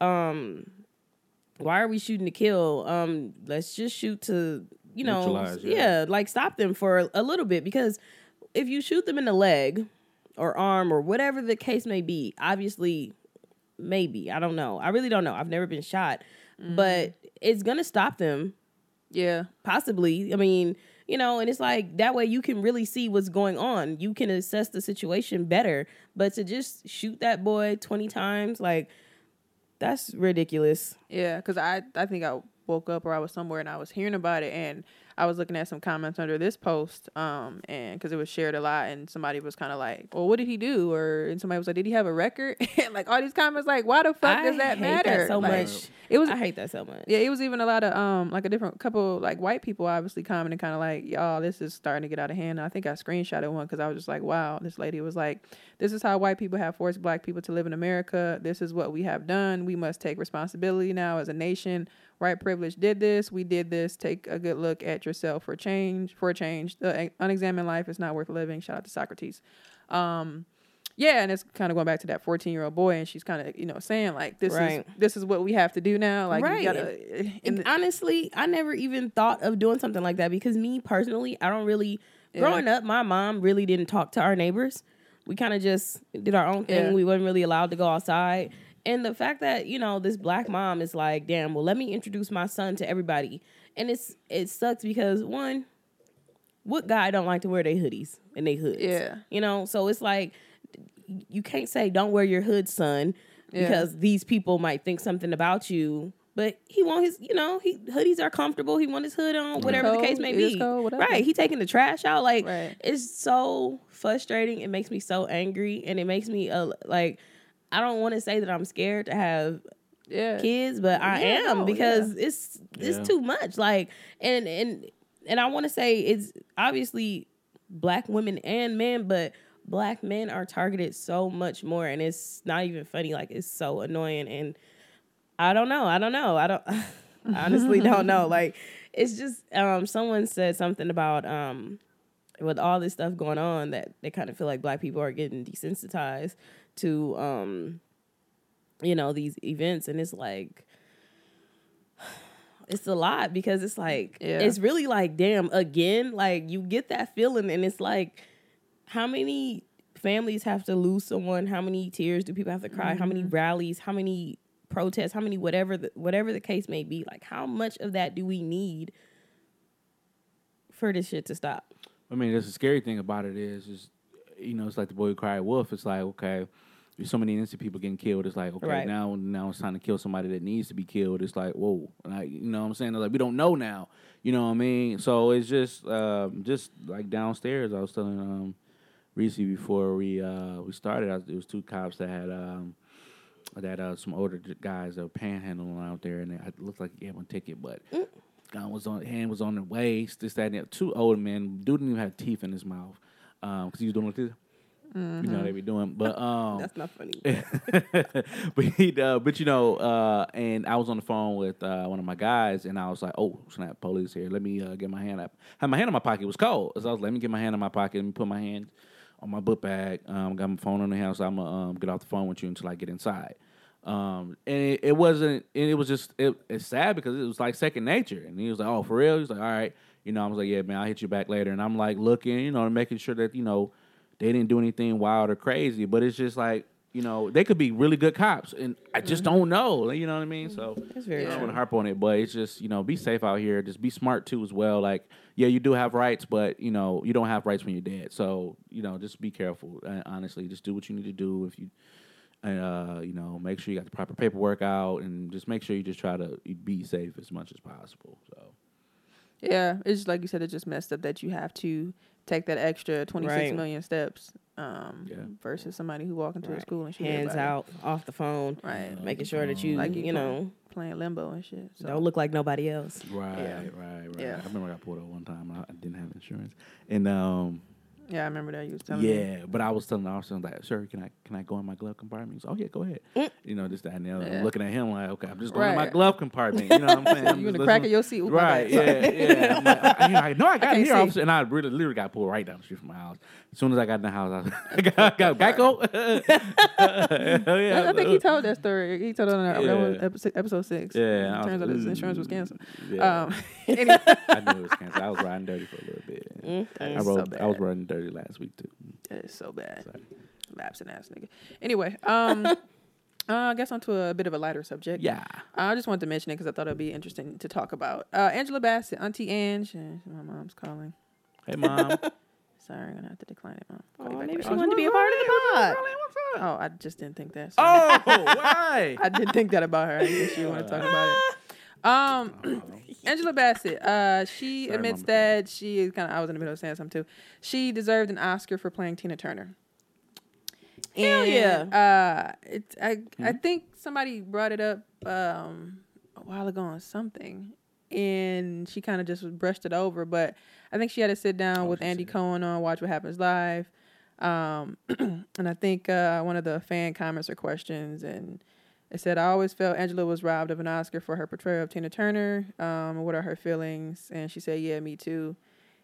um, why are we shooting to kill? Um, let's just shoot to, you know, yeah, yeah, like stop them for a, a little bit, because if you shoot them in the leg or arm or whatever the case may be, obviously Maybe. I don't know. I really don't know. I've never been shot. Mm. But it's going to stop them. Yeah. Possibly. I mean, you know, and it's like that way you can really see what's going on. You can assess the situation better. But to just shoot that boy twenty times, like, that's ridiculous. Yeah, because I, I think I woke up or I was somewhere and I was hearing about it. And I was looking at some comments under this post um, and because it was shared a lot. And somebody was kind of like, well, what did he do? Or and somebody was like, did he have a record? And like all these comments like, why the fuck I does that hate matter? That so like, much. It was, I hate that so much. Yeah, it was even a lot of um, like a different couple like white people obviously commenting kind of like, y'all, this is starting to get out of hand. And I think I screenshotted one because I was just like, wow, this lady was like, this is how white people have forced black people to live in America. This is what we have done. We must take responsibility now as a nation. White privilege did this. We did this. Take a good look at yourself for change. For a change, the unexamined life is not worth living. Shout out to Socrates. Um, yeah, and it's kind of going back to that fourteen-year-old boy, and she's kind of, you know, saying like, this right. is this is what we have to do now. Like, right. you gotta, and, and the, honestly, I never even thought of doing something like that because me personally, I don't really. Yeah. Growing up, my mom really didn't talk to our neighbors. We kind of just did our own thing. Yeah. We weren't really allowed to go outside. And the fact that, you know, this black mom is like, damn, well, let me introduce my son to everybody. And it's it sucks because, one, what guy don't like to wear their hoodies and their hoods? Yeah. You know, so it's like you can't say don't wear your hood, son, yeah. because these people might think something about you. But he want his, you know, he hoodies are comfortable. He want his hood on, whatever cold, the case may be. Cold, right. He taking the trash out. Like, right. It's so frustrating. It makes me so angry. And it makes me, uh, like... I don't want to say that I'm scared to have yeah. kids, but I yeah, am no, because yeah. it's it's yeah. too much. Like, and and and I want to say it's obviously black women and men, but black men are targeted so much more, and it's not even funny. Like, it's so annoying, and I don't know. I don't know. I don't. I honestly don't know. Like, it's just um, someone said something about um, with all this stuff going on that they kind of feel like black people are getting desensitized to, um, you know, these events. And it's like, it's a lot because it's like, yeah. it's really like, damn, again, like you get that feeling and it's like, how many families have to lose someone? How many tears do people have to cry? Mm-hmm. How many rallies, how many protests, how many, whatever, the, whatever the case may be, like how much of that do we need for this shit to stop? I mean, that's the scary thing about it is, is, you know, it's like the boy who cried wolf. It's like, okay, there's so many innocent people getting killed. It's like, okay, right. now now it's time to kill somebody that needs to be killed. It's like, whoa. Like, you know what I'm saying? Like, we don't know now. You know what I mean? So it's just, uh, just like downstairs, I was telling um, Reese before we uh, we started, I, there was two cops that had um, that uh, some older guys that were panhandling out there, and it looked like he had one ticket, but... Mm. Gun was on hand was on the waist, this, that, and that. Two older men, dude didn't even have teeth in his mouth because um, he was doing like this. Mm-hmm. You know what they be doing, but um, that's not funny. but he, uh, but you know, uh, and I was on the phone with uh, one of my guys, and I was like, "Oh snap, police here! Let me uh, get my hand up." I had my hand in my pocket. It was cold, so I was like, "Let me get my hand in my pocket. Let me put my hand on my book bag. Um, got my phone on the house. So I'm gonna um, get off the phone with you until I get inside." Um, and it, it wasn't, and it was just, it, it's sad because it was like second nature. And he was like, oh, for real? He was like, all right. You know, I was like, yeah, man, I'll hit you back later. And I'm like looking, you know, making sure that, you know, they didn't do anything wild or crazy, but it's just like, you know, they could be really good cops and I just mm-hmm. don't know. You know what I mean? So that's very I don't want to harp on it, but it's just, you know, be safe out here. Just be smart too as well. Like, yeah, you do have rights, but you know, you don't have rights when you're dead. So, you know, just be careful. Honestly, just do what you need to do if you, And, uh, you know, make sure you got the proper paperwork out and just make sure you just try to be safe as much as possible. So, yeah, it's just like you said, it just messed up that you have to take that extra twenty-six right. million steps um, yeah. versus somebody who walked into right. a school and shit. Hands everybody. Out, off the phone, right? Uh, making sure that you, like you, you know, playing limbo and shit. So. Don't look like nobody else. Right, yeah. right, right. Yeah. I remember I got pulled out one time and I didn't have insurance. And, um... yeah, I remember that you was telling yeah, me. Yeah, but I was telling the officer, I was like, sir, can I can I go in my glove compartment? He was, oh, yeah, go ahead. Mm. You know, this, that, and the other. Yeah. I'm looking at him like, okay, I'm just going right. in my glove compartment. You know what I'm saying? I'm you in the crack of your seat. With right, my yeah, yeah. I'm like, I, you know, I know I got I here, officer, and I really literally got pulled right down the street from my house. As soon as I got in the house, I was like, I got Geico. yeah, I think he told that story. He told it on yeah. episode, episode six. Yeah. It turns out his insurance was canceled. Yeah. Um, anyway. I knew it was canceled. I was riding dirty for a little bit. Mm, I, rode, so I was riding dirty. Last week too. That is so bad. Sorry. Lapsing ass nigga. Anyway, um, Uh, I guess onto a bit of a lighter subject. Yeah. I just wanted to mention it because I thought it would be interesting to talk about. Uh, Angela Bassett, Auntie Ange. My mom's calling. Hey, Mom. Sorry, I'm going to have to decline it, Mom. Oh, maybe she wanted to be a part of the pod. Oh, I just didn't think that. So. Oh, why? I didn't think that about her. I guess you want to talk about it. Um, Angela Bassett, uh, she Sorry, admits Mama. that she is kind of, I was in the middle of saying something too. She deserved an Oscar for playing Tina Turner. Hell and, yeah. Uh, it, I, hmm? I think somebody brought it up um, a while ago on something, and she kind of just brushed it over. But I think she had a sit down oh, with Andy Cohen on Watch What Happens Live. Um, and I think uh, one of the fan comments or questions, and it said, I always felt Angela was robbed of an Oscar for her portrayal of Tina Turner. Um, what are her feelings? And she said, yeah, me too.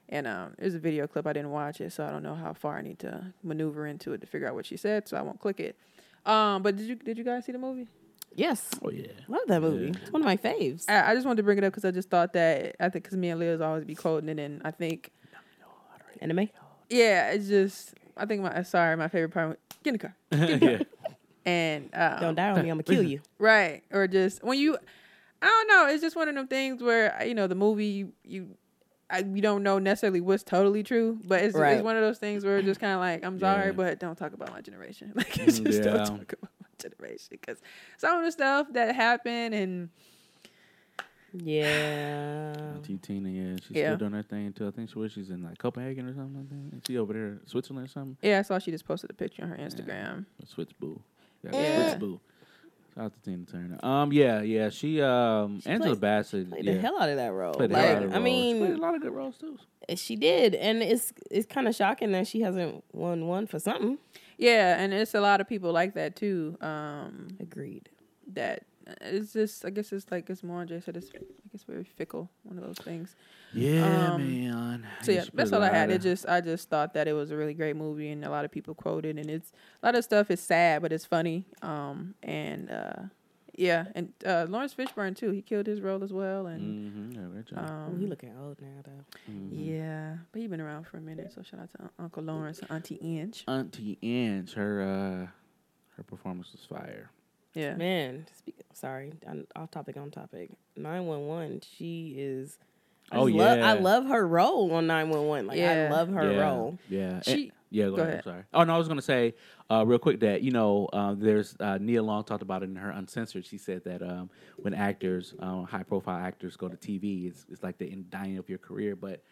And um, there's a video clip. I didn't watch it, so I don't know how far I need to maneuver into it to figure out what she said, so I won't click it. Um, but did you did you guys see the movie? Yes. Oh, yeah. Love that movie. Yeah. It's one of my faves. I, I just wanted to bring it up because I just thought that, I think because me and Liz always be quoting it, and I think... Anime? Yeah, it's just... I think my... Sorry, my favorite part... Get in the car. Get in the car. yeah. And um, don't die on me, I'm gonna kill you. Right. Or just when you, I don't know, it's just one of them things where, you know, the movie you you, I, you don't know necessarily what's totally true, but it's, right. it's one of those things where it's just kind of like, I'm sorry, yeah. but don't talk about my generation. Like, just yeah. don't talk about my generation, because some of the stuff that happened and yeah, Auntie Tina, yeah, she's yeah. still doing her thing until I think she was she's in like Copenhagen or something like that. Is she over there, Switzerland or something? Yeah, I saw she just posted a picture on her Instagram. Yeah. Swiss boo. Yeah. yeah. Boo. Shout out to Tina Turner. Um, yeah, yeah. She, um, she Angela played, Bassett played yeah. the hell out of that role. Played the like, hell out of I roles. mean, she played a lot of good roles too. She did, and it's it's kind of shocking that she hasn't won one for something. Yeah, and it's a lot of people like that too. Um, Agreed. That it's just, I guess it's like as Monjay said, it's I guess very fickle. One of those things. Yeah, um, man. I so yeah, that's all I had. It just I just thought that it was a really great movie, and a lot of people quoted, and it's a lot of stuff is sad, but it's funny. Um, and uh, yeah, and uh, Lawrence Fishburne too. He killed his role as well, and mm-hmm. yeah, um, he looking old now though. Mm-hmm. Yeah, but he been around for a minute. So shout out to Uncle Lawrence, and Auntie Ange. Auntie Ange, her uh, her performance was fire. Yeah, man. Speak, sorry, I'm off topic. On topic. nine one one. She is. I oh yeah. Love, I love her role on nine one one. Like yeah. I love her yeah. role. Yeah. She. And, yeah. Go, go ahead. ahead. I'm sorry. Oh no, I was gonna say uh, real quick that you know uh, there's uh, Nia Long talked about it in her Uncensored. She said that um, when actors, uh, high profile actors, go to T V, it's it's like the dying of your career, but.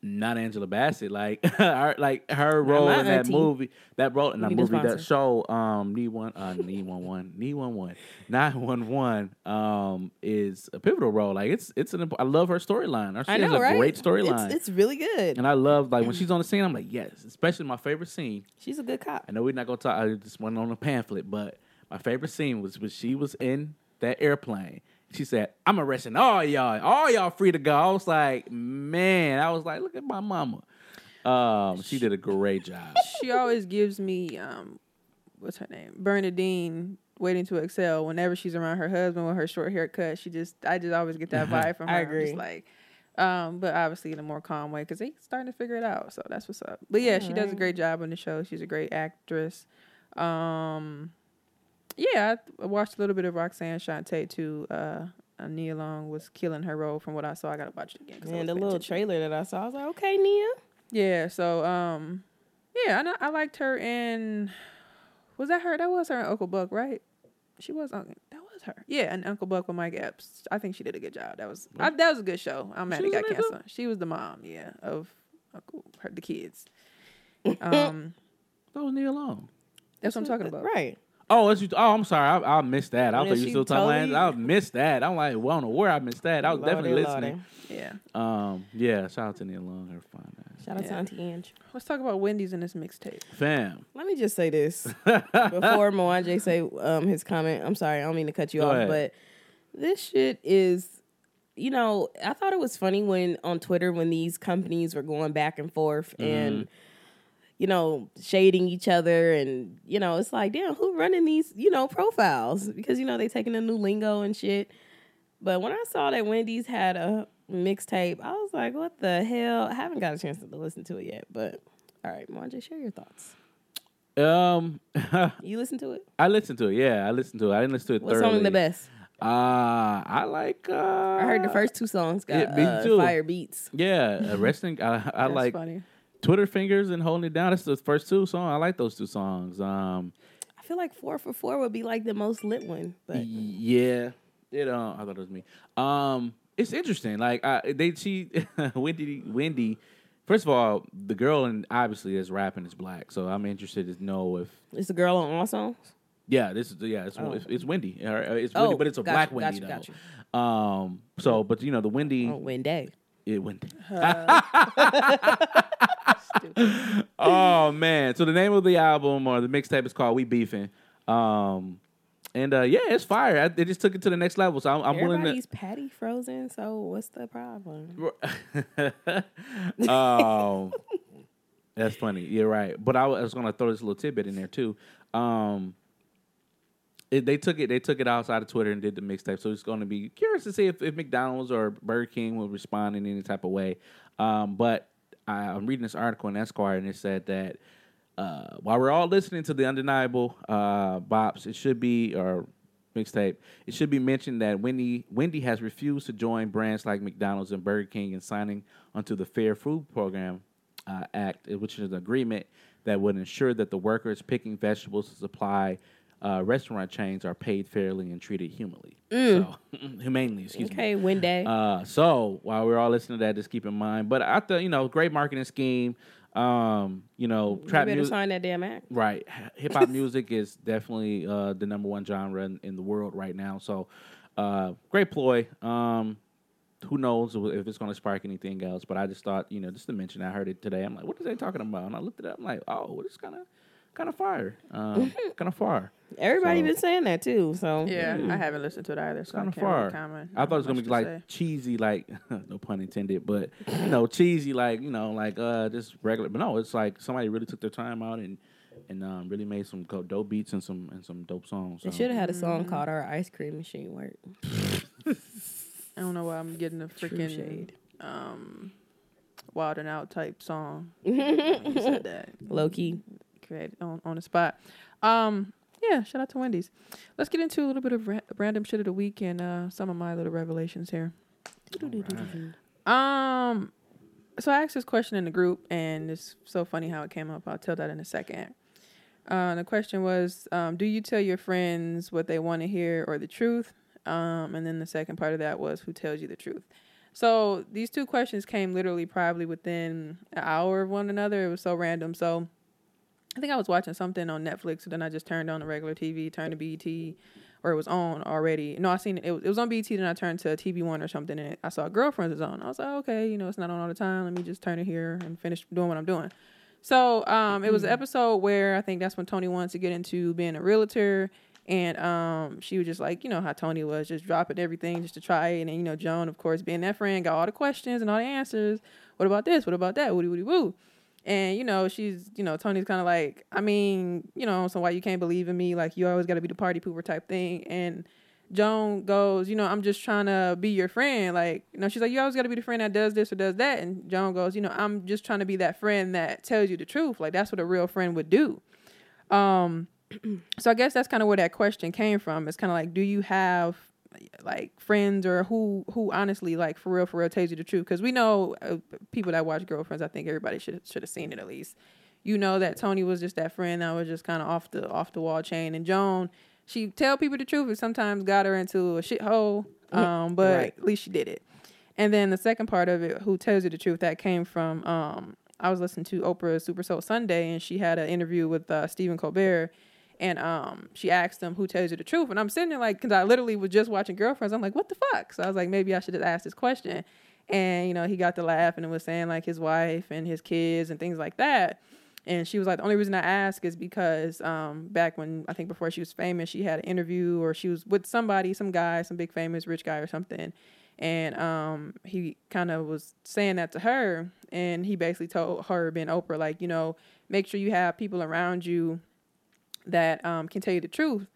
Not Angela Bassett, like her, like her role in that auntie. movie, that role in that movie, that show, um, Knee One, uh, Knee One One, Knee One One, Nine One One, um, is a pivotal role. Like it's it's an I love her storyline. Her scene is a right? great storyline. It's, it's really good. And I love like when she's on the scene, I'm like yes, especially my favorite scene. She's a good cop. I know we're not gonna talk. I just went on a pamphlet, but my favorite scene was when she was in that airplane. She said, I'm arresting all y'all. All y'all free to go. I was like, man. I was like, look at my mama. Um, she, she did a great job. She always gives me, um, what's her name? Bernadine, Waiting to Excel. Whenever she's around her husband with her short haircut, she just, I just always get that vibe from her. I agree. I'm just like, um, but obviously in a more calm way because they're starting to figure it out. So that's what's up. But yeah, all she right. does a great job on the show. She's a great actress. Um... Yeah, I watched a little bit of Roxanne Shante too. Uh, Nia Long was killing her role from what I saw. I got to watch it again. And the little attention. trailer that I saw, I was like, okay, Nia. Yeah, so, um, yeah, I, know, I liked her in, was that her? That was her in Uncle Buck, right? She was, that was her. Yeah, and Uncle Buck with Mike Epps. I think she did a good job. That was I, that was a good show. I'm mad it got canceled. She was the mom, yeah, of Uncle, her, the kids. Um, that was Nia Long. That's what I'm talking about. Right. Oh, it's, oh, I'm sorry. I, I missed that. I thought you still talking. I missed that. I'm like, well, I don't know where I missed that. I was Lordy, definitely listening. Lordy. Yeah. Um. Yeah. Shout out to Nia Long. Her fine ass. Shout out yeah. to Auntie Ange. Let's talk about Wendy's in this mixtape. Fam. Let me just say this before Moanjay say um his comment. I'm sorry. I don't mean to cut you Go off, ahead. but this shit is. You know, I thought it was funny when on Twitter when these companies were going back and forth mm. and. you know, shading each other. And, you know, it's like, damn, who running these, you know, profiles? Because, you know, they taking the new lingo and shit. But when I saw that Wendy's had a mixtape, I was like, what the hell? I haven't got a chance to listen to it yet. But, all right, Monjay, share your thoughts. Um, you listen to it? I listened to it. Yeah, I listened to it. I didn't listen to it thoroughly. What song the best? Uh, I like. Uh, I heard the first two songs got yeah, me uh, too. Fire beats. Yeah, resting. I, I like funny. Twitter Fingers and Holding It Down. That's the first two songs. I like those two songs. Um, I feel like Four for Four would be like the most lit one. But. Yeah, it. Uh, I thought it was me. Um, it's interesting. Like, I, they she Wendy Wendy. First of all, the girl and obviously is rapping is black, so I'm interested to know if it's the girl on all songs. Yeah, this is yeah, it's oh. it's, it's Wendy. It's Wendy, oh, but it's a black you, Wendy got you, though. Got you. Um, so but you know the Wendy. Oh, Wendy. It Wendy. Uh. Oh man! So the name of the album or the mixtape is called "We Beefing," um, and uh, yeah, it's fire. I, they just took it to the next level. So I'm, I'm willing to. Everybody's patty frozen. So what's the problem? Oh, that's funny. You're right. But I was gonna throw this little tidbit in there too. Um, It, they took it. They took it outside of Twitter and did the mixtape. So it's going to be curious to see if, if McDonald's or Burger King will respond in any type of way. Um, but I, I'm reading this article in Esquire, and it said that uh, while we're all listening to the undeniable uh, bops, it should be or mixtape. It should be mentioned that Wendy Wendy has refused to join brands like McDonald's and Burger King in signing onto the Fair Food Program uh, Act, which is an agreement that would ensure that the workers picking vegetables to supply. Uh, restaurant chains are paid fairly and treated humanly. Mm. So, humanely, excuse okay, me. Okay, Wendy. Uh, so, while we're all listening to that, just keep in mind. But I thought, you know, great marketing scheme. Um, you know, trap music. You better mu- sign that damn act. Right. Hip-hop music is definitely uh, the number one genre in, in the world right now. So, uh, great ploy. Um, who knows if it's going to spark anything else. But I just thought, you know, just to mention, I heard it today. I'm like, what are they talking about? And I looked it up. I'm like, oh, it's kind of... Kind of fire, um, kind of fire. Everybody so, been saying that too. So yeah, yeah, I haven't listened to it either. So kind of fire. I thought it was gonna be like say. cheesy, like no pun intended, but you know, cheesy, like you know, like uh, just regular. But no, it's like somebody really took their time out and and um, really made some dope beats and some and some dope songs. So. They should have had a song mm-hmm. called "Our Ice Cream Machine Work." I don't know why I'm getting a freaking shade. Um, Wild and Out type song. said that low key. On, on the spot. Um, yeah, shout out to Wendy's. Let's get into a little bit of ra- random shit of the week and uh, some of my little revelations here. Right. Um, so I asked this question in the group, and it's so funny how it came up. I'll tell that in a second. Uh, the question was, um, do you tell your friends what they want to hear or the truth? Um, and then the second part of that was, who tells you the truth? So these two questions came literally probably within an hour of one another. It was so random. So I think I was watching something on Netflix, and then I just turned on the regular T V, turned to B E T, or it was on already. No, I seen it. It was, it was on B E T, then I turned to T V One or something, and I saw Girlfriends is on. I was like, okay, you know, it's not on all the time. Let me just turn it here and finish doing what I'm doing. So um, it was an episode where I think that's when Tony wants to get into being a realtor, and um, she was just like, you know, how Tony was, just dropping everything just to try it. And then, you know, Joan, of course, being that friend, got all the questions and all the answers. What about this? What about that? Woody, woody, woo. And, you know, she's, you know, Tony's kind of like, I mean, you know, so why you can't believe in me? Like, you always got to be the party pooper type thing. And Joan goes, you know, I'm just trying to be your friend. Like, you know, she's like, you always got to be the friend that does this or does that. And Joan goes, you know, I'm just trying to be that friend that tells you the truth. Like, that's what a real friend would do. Um, so I guess that's kind of where that question came from. It's kind of like, do you have, like, friends or who who honestly, like, for real for real tells you the truth? Because we know uh, people that watch Girlfriends, I think everybody should should have seen it, at least, you know, that Tony was just that friend that was just kind of off the off the wall chain. And Joan, she tell people the truth. It sometimes got her into a shithole, um but right. at least she did it. And then the second part of it, who tells you the truth, that came from um I was listening to Oprah's Super Soul Sunday, and she had an interview with uh Stephen Colbert. And um, she asked them, who tells you the truth? And I'm sitting there like, because I literally was just watching Girlfriends. I'm like, what the fuck? So I was like, maybe I should have asked this question. And, you know, he got to laugh and was saying like his wife and his kids and things like that. And she was like, the only reason I ask is because um, back when, I think before she was famous, she had an interview, or she was with somebody, some guy, some big famous rich guy or something. And um, he kind of was saying that to her. And he basically told her, being Oprah, like, you know, make sure you have people around you that um, can tell you the truth.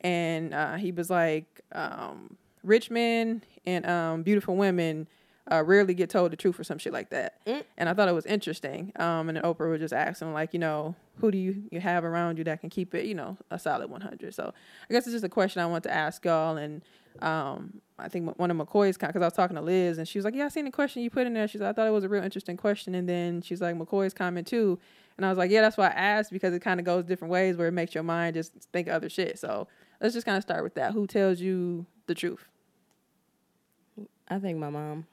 And uh, he was like, um, rich men and um, beautiful women uh, rarely get told the truth or some shit like that. Mm. And I thought it was interesting. Um, and then Oprah would just ask him, like, you know, who do you, you have around you that can keep it, you know, a solid one hundred? So I guess it's just a question I want to ask y'all. And um, I think one of McCoy's, because I was talking to Liz, and she was like, yeah, I seen the question you put in there. She's like, I thought it was a real interesting question. And then she's like, McCoy's comment too. And I was like, yeah, that's why I asked, because it kind of goes different ways where it makes your mind just think of other shit. So let's just kind of start with that. Who tells you the truth? I think my mom.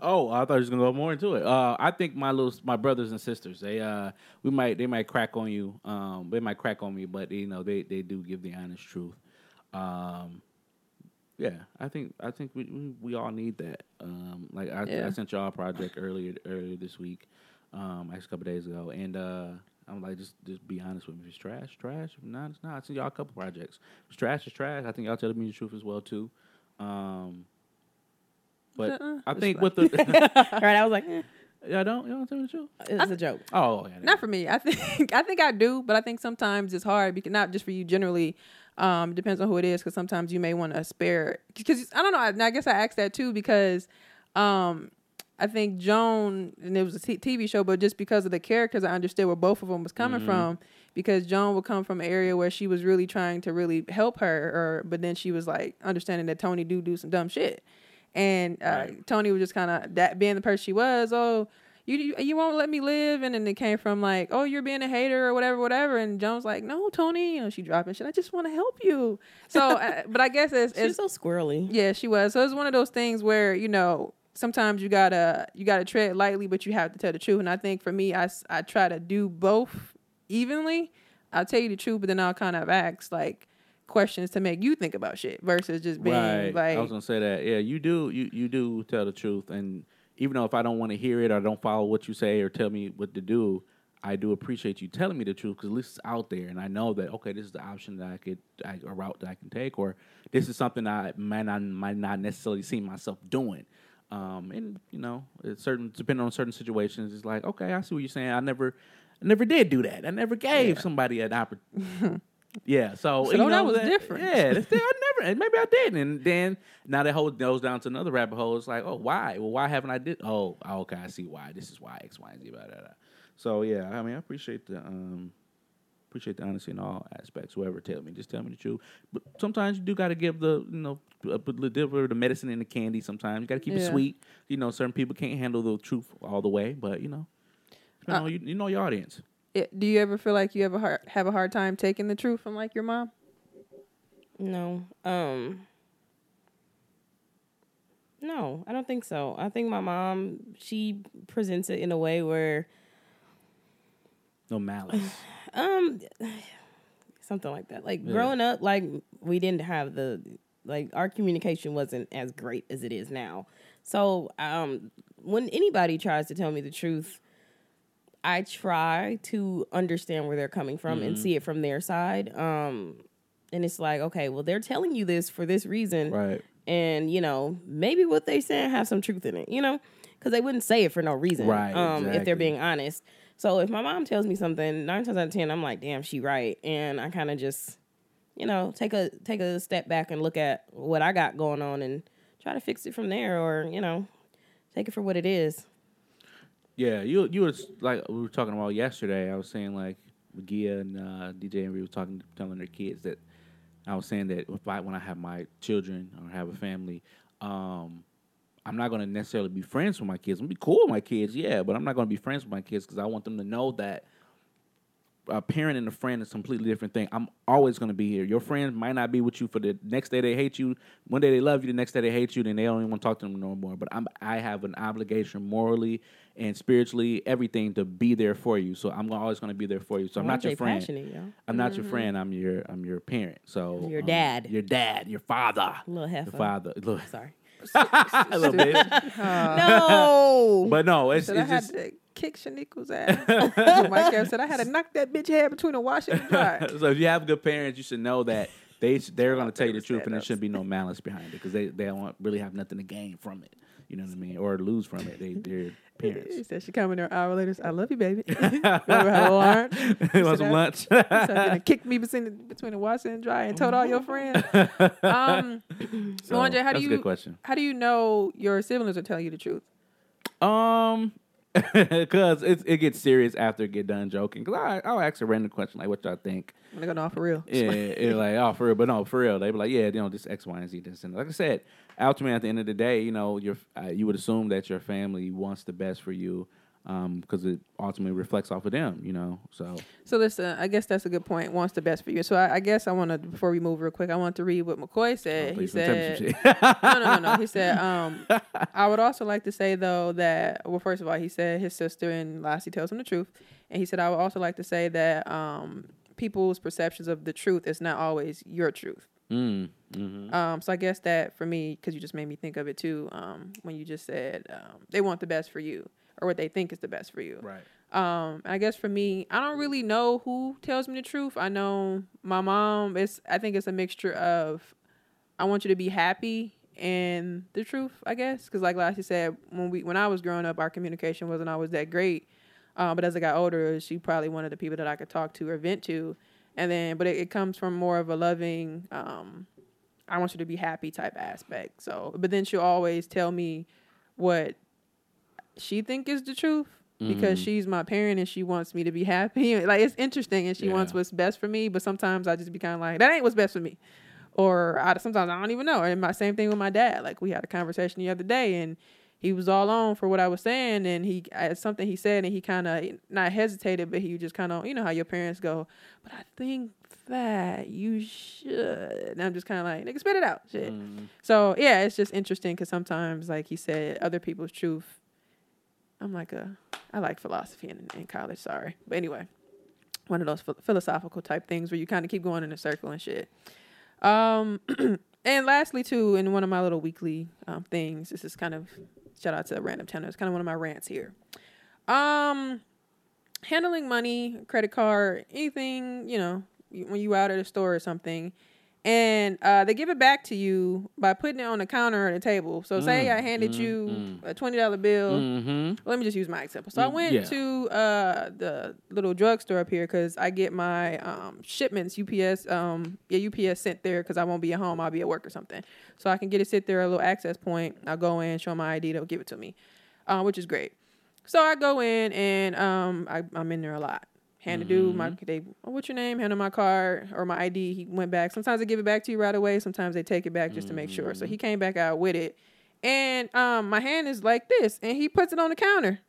Oh, I thought you was gonna go more into it. Uh, I think my little my brothers and sisters. They uh, we might they might crack on you. Um, they might crack on me, but you know they, they do give the honest truth. Um, yeah, I think I think we we, we all need that. Um, like I, yeah. I sent y'all a project earlier earlier this week, um, actually a couple days ago, and uh, I'm like just just be honest with me. If it's trash, trash. If not, it's not. I sent y'all a couple projects. If it's trash, it's trash. I think y'all telling me the truth as well too. Um, But uh-uh. I think with like, the right, I was like, eh. y'all don't y'all don't tell me the truth. It's a joke. Oh, yeah, not for me. I think I think I do, but I think sometimes it's hard because not just for you generally. Um, depends on who it is, because sometimes you may want to spare. Because I don't know. I, I guess I asked that too because, um, I think Joan, and it was a t- TV show, but just because of the characters, I understood where both of them was coming mm-hmm. from. Because Joan would come from an area where she was really trying to really help her, or but then she was like understanding that Tony do do some dumb shit. And uh, right. Tony was just kind of that being the person she was. Oh, you, you you won't let me live, and then it came from like, oh, you're being a hater or whatever, whatever. And Joan's like, no, Tony, you know, she dropping shit. I just want to help you. So, uh, but I guess it's, it's she's so squirrely. Yeah, she was. So it's one of those things where you know sometimes you gotta you gotta tread lightly, but you have to tell the truth. And I think for me, I I try to do both evenly. I'll tell you the truth, but then I'll kind of ask like questions to make you think about shit versus just being right. like I was gonna say that yeah you do you you do tell the truth, and even though if I don't want to hear it or don't follow what you say or tell me what to do, I do appreciate you telling me the truth, because at least it's out there and I know that okay, this is the option that I could I, a route that I can take, or this is something I might not might not necessarily see myself doing. Um and you know it's certain depending on certain situations, it's like okay, I see what you're saying. I never I never did do that. I never gave yeah. somebody an opportunity. Yeah, so, so you know, that was that, different. Yeah, that's, I never, and maybe I didn't. And then now that whole goes down to another rabbit hole. It's like, oh, why? Well, why haven't I did? Oh, okay, I see why. This is why X, Y, and Z. Blah, blah, blah. So yeah, I mean, I appreciate the um, appreciate the honesty in all aspects. Whoever tell me, just tell me the truth. But sometimes you do got to give the you know deliver the medicine and the candy. Sometimes you got to keep yeah. it sweet. You know, certain people can't handle the truth all the way, but you know, you know, uh, you, you know your audience. It, do you ever feel like you ever hard, have a hard time taking the truth from like your mom? No, um, no, I don't think so. I think my mom, she presents it in a way where no malice, um, something like that. Like yeah. growing up, like we didn't have the like our communication wasn't as great as it is now. So um, when anybody tries to tell me the truth, I try to understand where they're coming from mm-hmm. and see it from their side. Um, and it's like, okay, well, they're telling you this for this reason. Right. And, you know, maybe what they said have some truth in it, you know, because they wouldn't say it for no reason right, um, exactly. if they're being honest. So if my mom tells me something, nine times out of ten, I'm like, damn, she right. And I kind of just, you know, take a take a step back and look at what I got going on and try to fix it from there, or, you know, take it for what it is. Yeah, you you were like we were talking about yesterday. I was saying like Gia and uh, D J Henry was talking, telling their kids that I was saying that if I when I have my children or have a family, um, I'm not going to necessarily be friends with my kids. I'm gonna be cool with my kids, yeah, but I'm not going to be friends with my kids because I want them to know that a parent and a friend is a completely different thing. I'm always going to be here. Your friends might not be with you for the next day they hate you. One day they love you, the next day they hate you, then they don't even want to talk to them no more. But I'm, I have an obligation morally and spiritually, everything, to be there for you. So I'm always going to be there for you. So I'm not your friend. I'm mm-hmm. not your friend. I'm your I'm your parent. So your um, dad. Your dad. Your father. Little heifer. Your father. Little, Sorry. A little bit. Uh, no. But no, it's, it's just... To- kick Shaniqua's ass. Mike said, I had to knock that bitch head between the wash and the dryer. So if you have good parents, you should know that They they're going to tell you the truth, and there shouldn't be no malice behind it because they they don't really have nothing to gain from it. You know what I mean, or lose from it. They their parents. She said she came in there an hour later. I love you, baby. Remember how hard? You want some lunch? Something kicked me between the, between the washer and dryer and told all your friends. Um, so, Andre, how do you? That's a good question. How do you know your siblings are telling you the truth? Um. Because it it gets serious after it get done joking. Because I I'll ask a random question like, "What y'all think?" And they're gonna no, for real. Yeah, it's like, oh, for real, but no, for real. They be like, "Yeah, you know, this X, Y, and Z." This and like I said, ultimately at the end of the day, you know, your uh, you would assume that your family wants the best for you, because um, it ultimately reflects off of them, you know. So, so listen, I guess that's a good point. Wants the best for you. So I, I guess I want to before we move real quick, I want to read what McCoy said. Oh, he said, "No, no, no, no." He said, um, "I would also like to say though that well, first of all, he said his sister and Lassie tells him the truth, and he said I would also like to say that." Um, people's perceptions of the truth is not always your truth. Mm, mm-hmm. Um, so I guess that for me, because you just made me think of it too, um, when you just said um, they want the best for you or what they think is the best for you. Right. Um, I guess for me, I don't really know who tells me the truth. I know my mom, it's, I think it's a mixture of I want you to be happy and the truth, I guess. Because like Lassie said, when we when I was growing up, our communication wasn't always that great. Um, but as I got older, she probably one of the people that I could talk to or vent to. And then, but it, it comes from more of a loving, um, I want you to be happy type aspect. So, but then she'll always tell me what she think is the truth mm-hmm. because she's my parent and she wants me to be happy. Like, it's interesting and she yeah. wants what's best for me. But sometimes I just be kind of like, that ain't what's best for me. Or I, sometimes I don't even know. And my same thing with my dad. Like, we had a conversation the other day and he was all on for what I was saying, and he I, something he said, and he kind of not hesitated, but he just kind of, you know how your parents go, but I think that you should. And I'm just kind of like, nigga, spit it out, shit. Mm. So yeah, it's just interesting because sometimes, like he said, other people's truth. I'm like a, I like philosophy in, in college, sorry, but anyway, one of those ph- philosophical type things where you kind of keep going in a circle and shit. Um, and lastly, too, in one of my little weekly um, things, this is kind of. Shout out to Random Tenor. It's kind of one of my rants here. Um, handling money, credit card, anything, you know, when you out at a store or something, and uh, they give it back to you by putting it on the counter or the table. So mm, say I handed mm, you mm. a twenty dollars bill. Mm-hmm. Let me just use my example. So I went yeah. to uh, the little drugstore up here because I get my um, shipments, U P S, um, yeah, U P S sent there because I won't be at home. I'll be at work or something. So I can get it sent there, a little access point. I'll go in, show my I D. They'll give it to me, uh, which is great. So I go in and um, I, I'm in there a lot. Hand to do my they oh, what's your name? Handed my card or my I D. He went back. Sometimes they give it back to you right away. Sometimes they take it back just to make sure. So he came back out with it, and um, my hand is like this, and he puts it on the counter.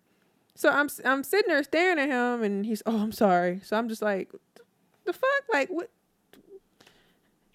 So I'm I'm sitting there staring at him, and he's oh I'm sorry. So I'm just like, the fuck, like what?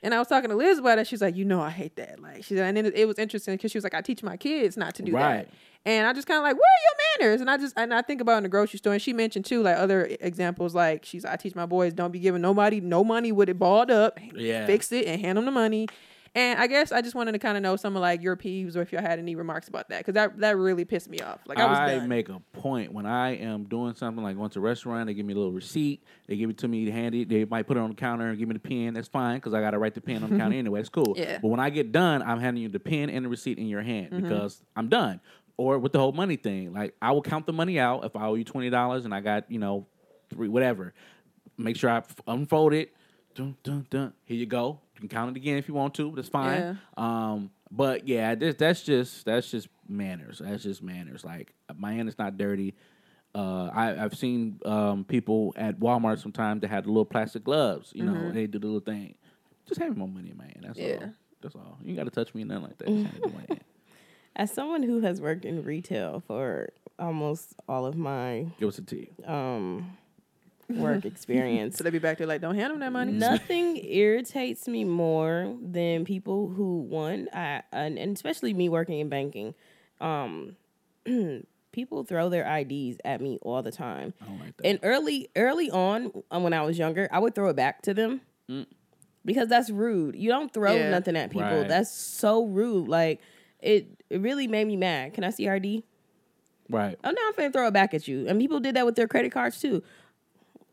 And I was talking to Liz about it. She's like, you know, I hate that. Like she said, and then it was interesting because she was like, I teach my kids not to do right. that. And I just kind of like, where are your manners? And I just, and I think about in the grocery store. And she mentioned too, like other examples, like she's, I teach my boys, don't be giving nobody no money with it balled up. Yeah. Fix it and hand them the money. And I guess I just wanted to kind of know some of like your peeves or if y'all had any remarks about that. Because that, that really pissed me off. Like I was I done. Make a point when I am doing something like going to a restaurant, they give me a little receipt. They give it to me, hand it. They might put it on the counter and give me the pen. That's fine because I got to write the pen on the counter anyway. It's cool. Yeah. But when I get done, I'm handing you the pen and the receipt in your hand mm-hmm. because I'm done. Or with the whole money thing. Like, I will count the money out if I owe you twenty dollars and I got, you know, three, whatever. Make sure I f- unfold it. Dun, dun, dun. Here you go. You can count it again if you want to, but it's fine. Yeah. Um, but, yeah, this, that's just that's just manners. That's just manners. Like, my hand is not dirty. Uh, I, I've seen um, people at Walmart sometimes that had little plastic gloves, you know, mm-hmm. and they do the little thing. Just hand me my money in my hand. That's yeah. all. That's all. You ain't got to touch me or nothing like that. Just hand me my hand. As someone who has worked in retail for almost all of my Give us a tea. Um, work experience. So they be back there like, don't hand them that money. Nothing irritates me more than people who, one, I, and especially me working in banking, um, people throw their I Ds at me all the time. I don't like that. And early, early on, um, when I was younger, I would throw it back to them mm. because that's rude. You don't throw yeah. nothing at people. Right. That's so rude. Like, It it really made me mad. Can I see R D? Right. Oh, no, I'm finna throw it back at you. And people did that with their credit cards, too.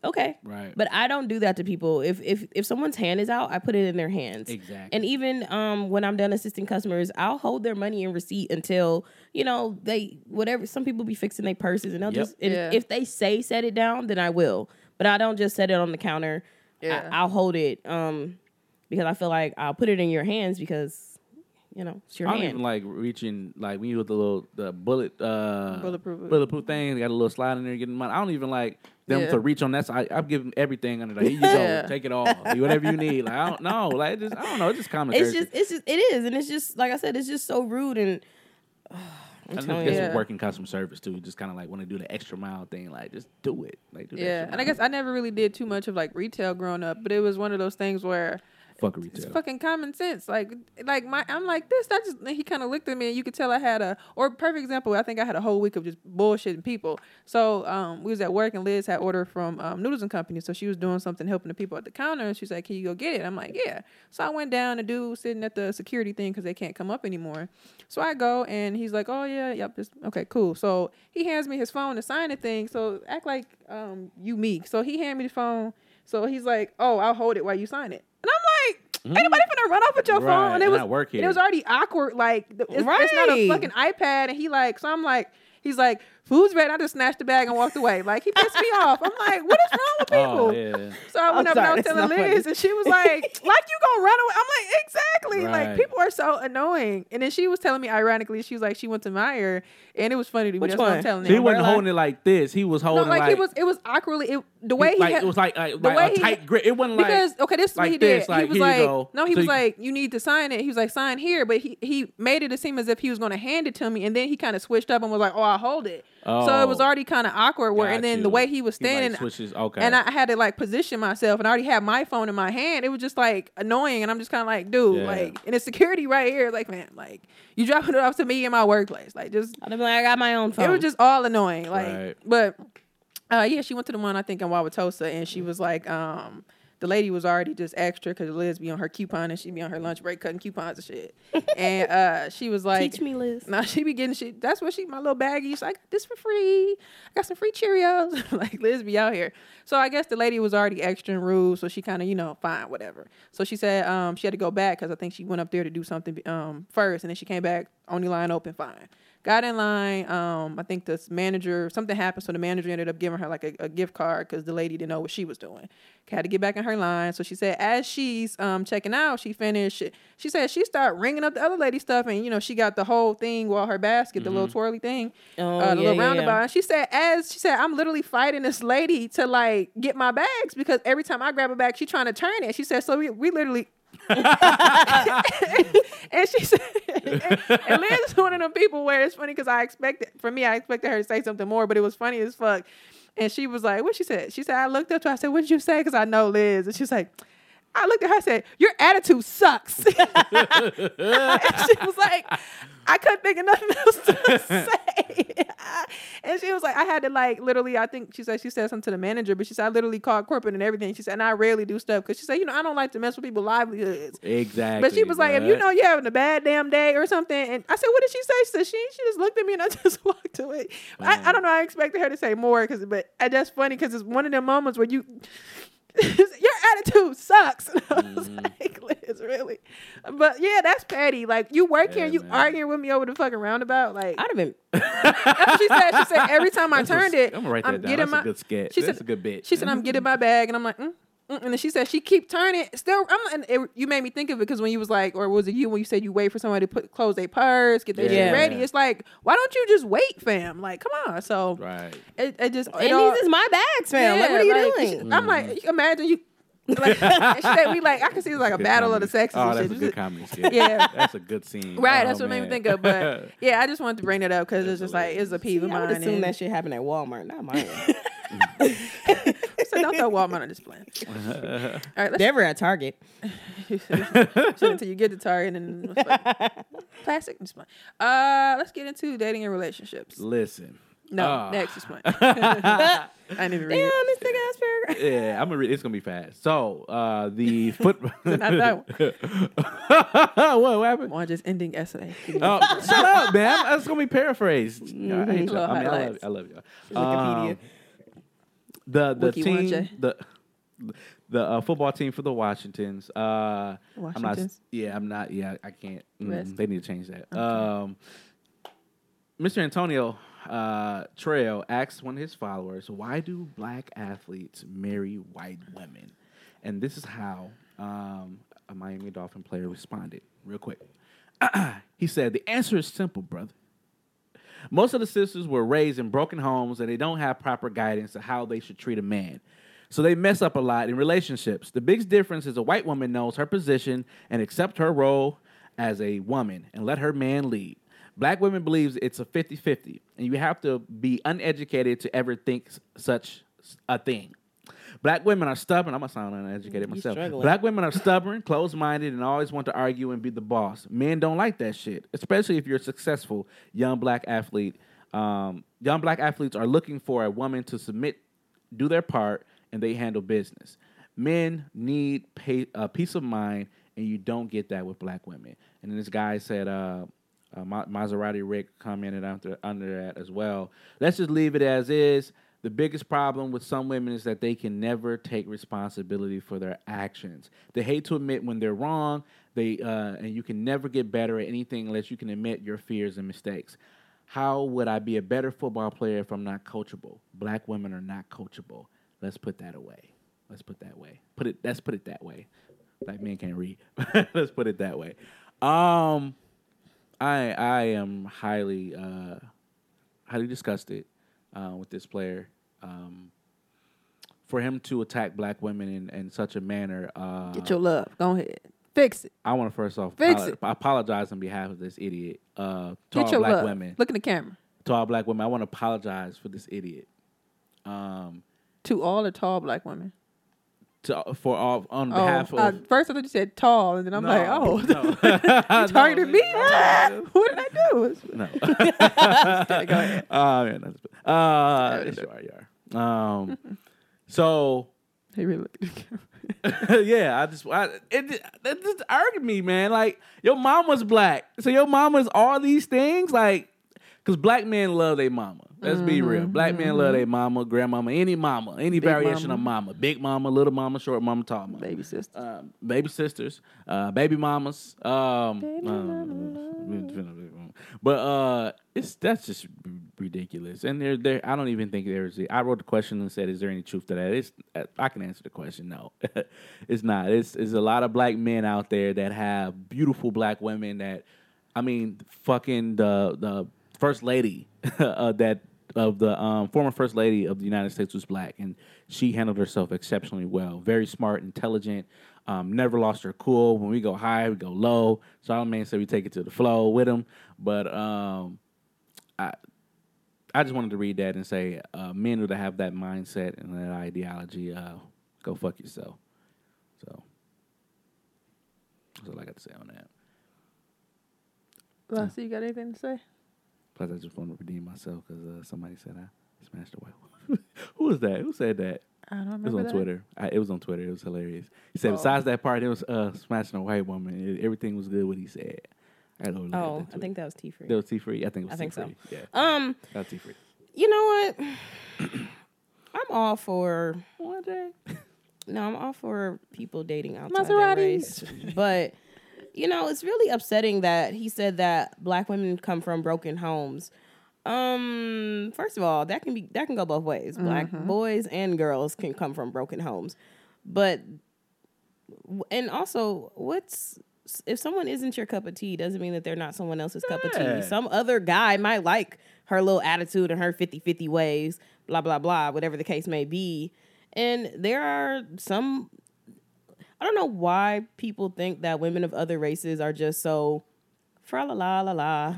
okay. Right. But I don't do that to people. If if if someone's hand is out, I put it in their hands. Exactly. And even um, when I'm done assisting customers, I'll hold their money and receipt until, you know, they, whatever. Some people be fixing their purses and they'll yep. just, and yeah. if they say set it down, then I will. But I don't just set it on the counter. Yeah. I, I'll hold it um, because I feel like I'll put it in your hands because... You know, it's your I don't hand. Even like reaching, like when you with the little the bullet, uh, bulletproof, bulletproof thing, they got a little slide in there getting money. I don't even like them yeah. to reach on that side. I'm giving everything under there. Here you go, yeah. take it all, whatever you need. Like I don't know, like it just I don't know, it's just common. It's just, it's just, it is, and it's just like I said, it's just so rude and. Uh, I'm I think it's yeah. working customer service too. Just kind of like want to do the extra mile thing. Like just do it. Like do yeah, and mile. I guess I never really did too much of like retail growing up, but it was one of those things where. Fuck retail. It's fucking common sense. Like, like my, I'm like this. I just, he kind of looked at me, and you could tell I had a, or perfect example. I think I had a whole week of just bullshitting people. So um, we was at work, and Liz had ordered from um, Noodles and Company. So she was doing something, helping the people at the counter, and she's like, "Can you go get it?" I'm like, "Yeah." So I went down. The dude sitting at the security thing because they can't come up anymore. So I go, and he's like, "Oh yeah, yep, this, okay, cool." So he hands me his phone to sign the thing. So act like um, you meek. So he handed me the phone. So he's like, "Oh, I'll hold it while you sign it." And I'm like, ain't nobody finna run off with your right. phone. And it was, and it was already awkward. Like, it's, right. it's not a fucking iPad. And he like, so I'm like, he's like, food's ready. I just snatched the bag and walked away. Like, he pissed me off. I'm like, what is wrong with people? Oh, yeah. So I went I'm up sorry, and I was telling Liz, funny. And she was like, like, you gonna run away? I'm like, exactly. Right. Like, people are so annoying. And then she was telling me, ironically, she was like, she went to Meijer, and it was funny to me. Which That's one? What I'm telling so he wasn't holding like, it like this. He was holding no, like, like it was. It was awkwardly. It, the way he like, had, it was like, like, like a he, tight grip. It wasn't like because okay, this is like what he did. This, like, he was like, no, he so was you, like, you need to sign it. He was like, sign here, but he he made it seem as if he was gonna hand it to me, and then he kind of switched up and was like, oh, I'll hold it. Oh, so it was already kind of awkward. Where and then you. The way he was standing, he like switches, okay. and I had to like position myself, and I already had my phone in my hand. It was just like annoying, and I'm just kind of like, dude, yeah. like, and it's security right here. Like, man, like, you dropping it off to me in my workplace, like, just. I'd be like, I got my own phone. It was just all annoying, like, right. but uh, yeah, she went to the one I think in Wauwatosa, and she was like, um. The lady was already just extra because Liz be on her coupon and she be on her lunch break cutting coupons and shit. And uh, she was like, teach me, Liz. No, nah, she be getting shit. That's what she, my little baggie. She's like, I got this for free. I got some free Cheerios. Like, Liz be out here. So I guess the lady was already extra and rude. So she kind of, you know, fine, whatever. So she said um, she had to go back because I think she went up there to do something um, first. And then she came back, only line open, fine. Got in line. Um, I think this manager, something happened. So the manager ended up giving her like a, a gift card because the lady didn't know what she was doing. Had to get back in her line. So she said as she's um, checking out, she finished. She said she started ringing up the other lady's stuff. And, you know, she got the whole thing, well, her basket, mm-hmm. the little twirly thing, oh, uh, the yeah, little roundabout. Yeah, yeah. And she said as she said, I'm literally fighting this lady to like get my bags because every time I grab a bag, she's trying to turn it. She said, so we, we literally... and she said, and, and Liz is one of them people where it's funny because I expected, for me, I expected her to say something more, but it was funny as fuck. And she was like, what she said? She said, I looked up to her. I said, what did you say? Because I know Liz. And she's like, I looked at her, I said, your attitude sucks. And she was like, I couldn't think of nothing else to say. And she was like, I had to like, literally, I think she said, she said something to the manager, but she said, I literally called corporate and everything. She said, and I rarely do stuff. Cause she said, you know, I don't like to mess with people's livelihoods. Exactly. But she was like, if you know you're having a bad damn day or something. And I said, what did she say? She said, she, she just looked at me and I just walked away. I, I don't know. I expected her to say more. Cause, but that's funny. Cause it's one of them moments where you, your attitude sucks. And I was mm-hmm. like, Liz, really? But yeah, that's petty. Like, you work yeah, here and you man. arguing with me over the fucking roundabout. Like, I'd have been. That's what she said. She said, every time I that's turned a, it, I'm, write that I'm down. Getting that's my. That's a good sketch. She that's said, a good bitch. She said, I'm getting my bag. And I'm like, mm. Mm-mm. And then she said she keep turning. Still, I'm. And it, you made me think of it because when you was like, or was it you when you said you wait for somebody to put close their purse, get their yeah. shit ready? It's like, why don't you just wait, fam? Like, come on. So right. It, it just. It and all, these is my bags, fam. Yeah, like, what are you like, doing? She, mm-hmm. I'm like, imagine you. Like, she said, we like I can see it was like a battle comedy. Of the sexes. Oh, and that's shit. A good comedy. Shit. Yeah, that's a good scene. Right, oh, that's what man. Made me think of. But yeah, I just wanted to bring it up because it's just like it's a peeve of mine. I would assume and... that shit happened at Walmart, not mine. So don't throw Walmart on display. All right, let's never at Target. Until you get to Target and like, plastic display. Uh, let's get into dating and relationships. Listen. No, uh. next is fine. I didn't even read damn, it. Damn, this big ass paragraph. Yeah, I'm gonna read. It's gonna be fast. So uh, the foot. Not that one. What, what happened? Well, just ending essay. Oh, shut up, man! That's gonna be paraphrased. Mm-hmm. I hate y'all. I mean, I love, I love y'all. Wikipedia. Um, the the Wiki team Wanche. the the uh, football team for the Washingtons. Uh, Washingtons. I'm not, yeah, I'm not. Yeah, I can't. Mm, they need to change that. Okay. Um, Mister Antonio uh, Trail asked one of his followers, "Why do black athletes marry white women?" And this is how um, a Miami Dolphin player responded. Real quick, he said, "The answer is simple, brother. Most of the sisters were raised in broken homes and they don't have proper guidance on how they should treat a man. So they mess up a lot in relationships. The biggest difference is a white woman knows her position and accepts her role as a woman and let her man lead. Black women believes it's a fifty-fifty and you have to be uneducated to ever think such a thing. Black women are stubborn." I'm going to sound uneducated He's myself. Struggling. "Black women are stubborn, closed-minded, and always want to argue and be the boss. Men don't like that shit, especially if you're a successful young black athlete. Um, young black athletes are looking for a woman to submit, do their part, and they handle business. Men need pay, uh, peace of mind, and you don't get that with black women." And then this guy said, uh, uh, Maserati Rick commented under, under that as well. "Let's just leave it as is. The biggest problem with some women is that they can never take responsibility for their actions. They hate to admit when they're wrong, they uh, and you can never get better at anything unless you can admit your fears and mistakes. How would I be a better football player if I'm not coachable? Black women are not coachable. Let's put that away. Let's put that way. Put it. Let's put it that way. Black men can't read. Let's put it that way." Um, I I am highly uh, highly disgusted. Uh, with this player, um, for him to attack black women in, in such a manner. Uh, Get your love. Go ahead. Fix it. I want to first off Fix apolo- it. apologize on behalf of this idiot. Uh, to all black love. women. Look in the camera. To all black women. I want to apologize for this idiot. Um, to all the tall black women? To, for all, on oh, behalf of... Uh, first I thought you said tall, and then I'm no, like, oh. No. You targeted no, me? No. What did I do? No. Go ahead. Uh, yeah, no, Uh, yes, you are, you are. Um, so he really looked at the camera. Yeah, I just I, it, it just irked me, man. Like, your mama's black, so your mama's all these things, like, because black men love their mama. Let's mm-hmm. be real. Black mm-hmm. men love their mama, grandmama, any mama, any big variation mama. of mama, big mama, little mama, short mama, tall mama, baby sisters, uh, baby sisters, uh, baby mamas. Um, baby um, but uh, it's that's just. ridiculous, and there, there. I don't even think there's. I wrote the question and said, "Is there any truth to that?" It's. I can answer the question. No, it's not. It's. It's a lot of black men out there that have beautiful black women. That, I mean, fucking the the first lady uh, that of the um, former first lady of the United States was black, and she handled herself exceptionally well. Very smart, intelligent. Um, never lost her cool. When we go high, we go low. So I don't mean say we take it to the flow with them, but um, I. I just wanted to read that and say, uh, men who have that mindset and that ideology, uh, go fuck yourself. So that's all I got to say on that. Well, uh, so you got anything to say? Plus, I just want to redeem myself because uh, somebody said I smashed a white woman. Who was that? Who said that? I don't remember. It was on that. Twitter. I, it was on Twitter. It was hilarious. He said, oh. Besides that part, it was uh, smashing a white woman. It, everything was good what he said. I don't know. Oh, I think that was T-Free. That was T-Free? I think it was T-Free. I think so. Yeah. Um, that was T-Free. You know what? I'm all for... What day? No, I'm all for people dating outside Maseratis. Their race. But, you know, it's really upsetting that he said that black women come from broken homes. Um, first of all, that can be that can go both ways. Mm-hmm. Black boys and girls can come from broken homes. But... And also, what's... If someone isn't your cup of tea, doesn't mean that they're not someone else's yeah. cup of tea. Some other guy might like her little attitude and her fifty-fifty ways, blah, blah, blah, whatever the case may be. And there are some... I don't know why people think that women of other races are just so... Fra-la-la-la-la.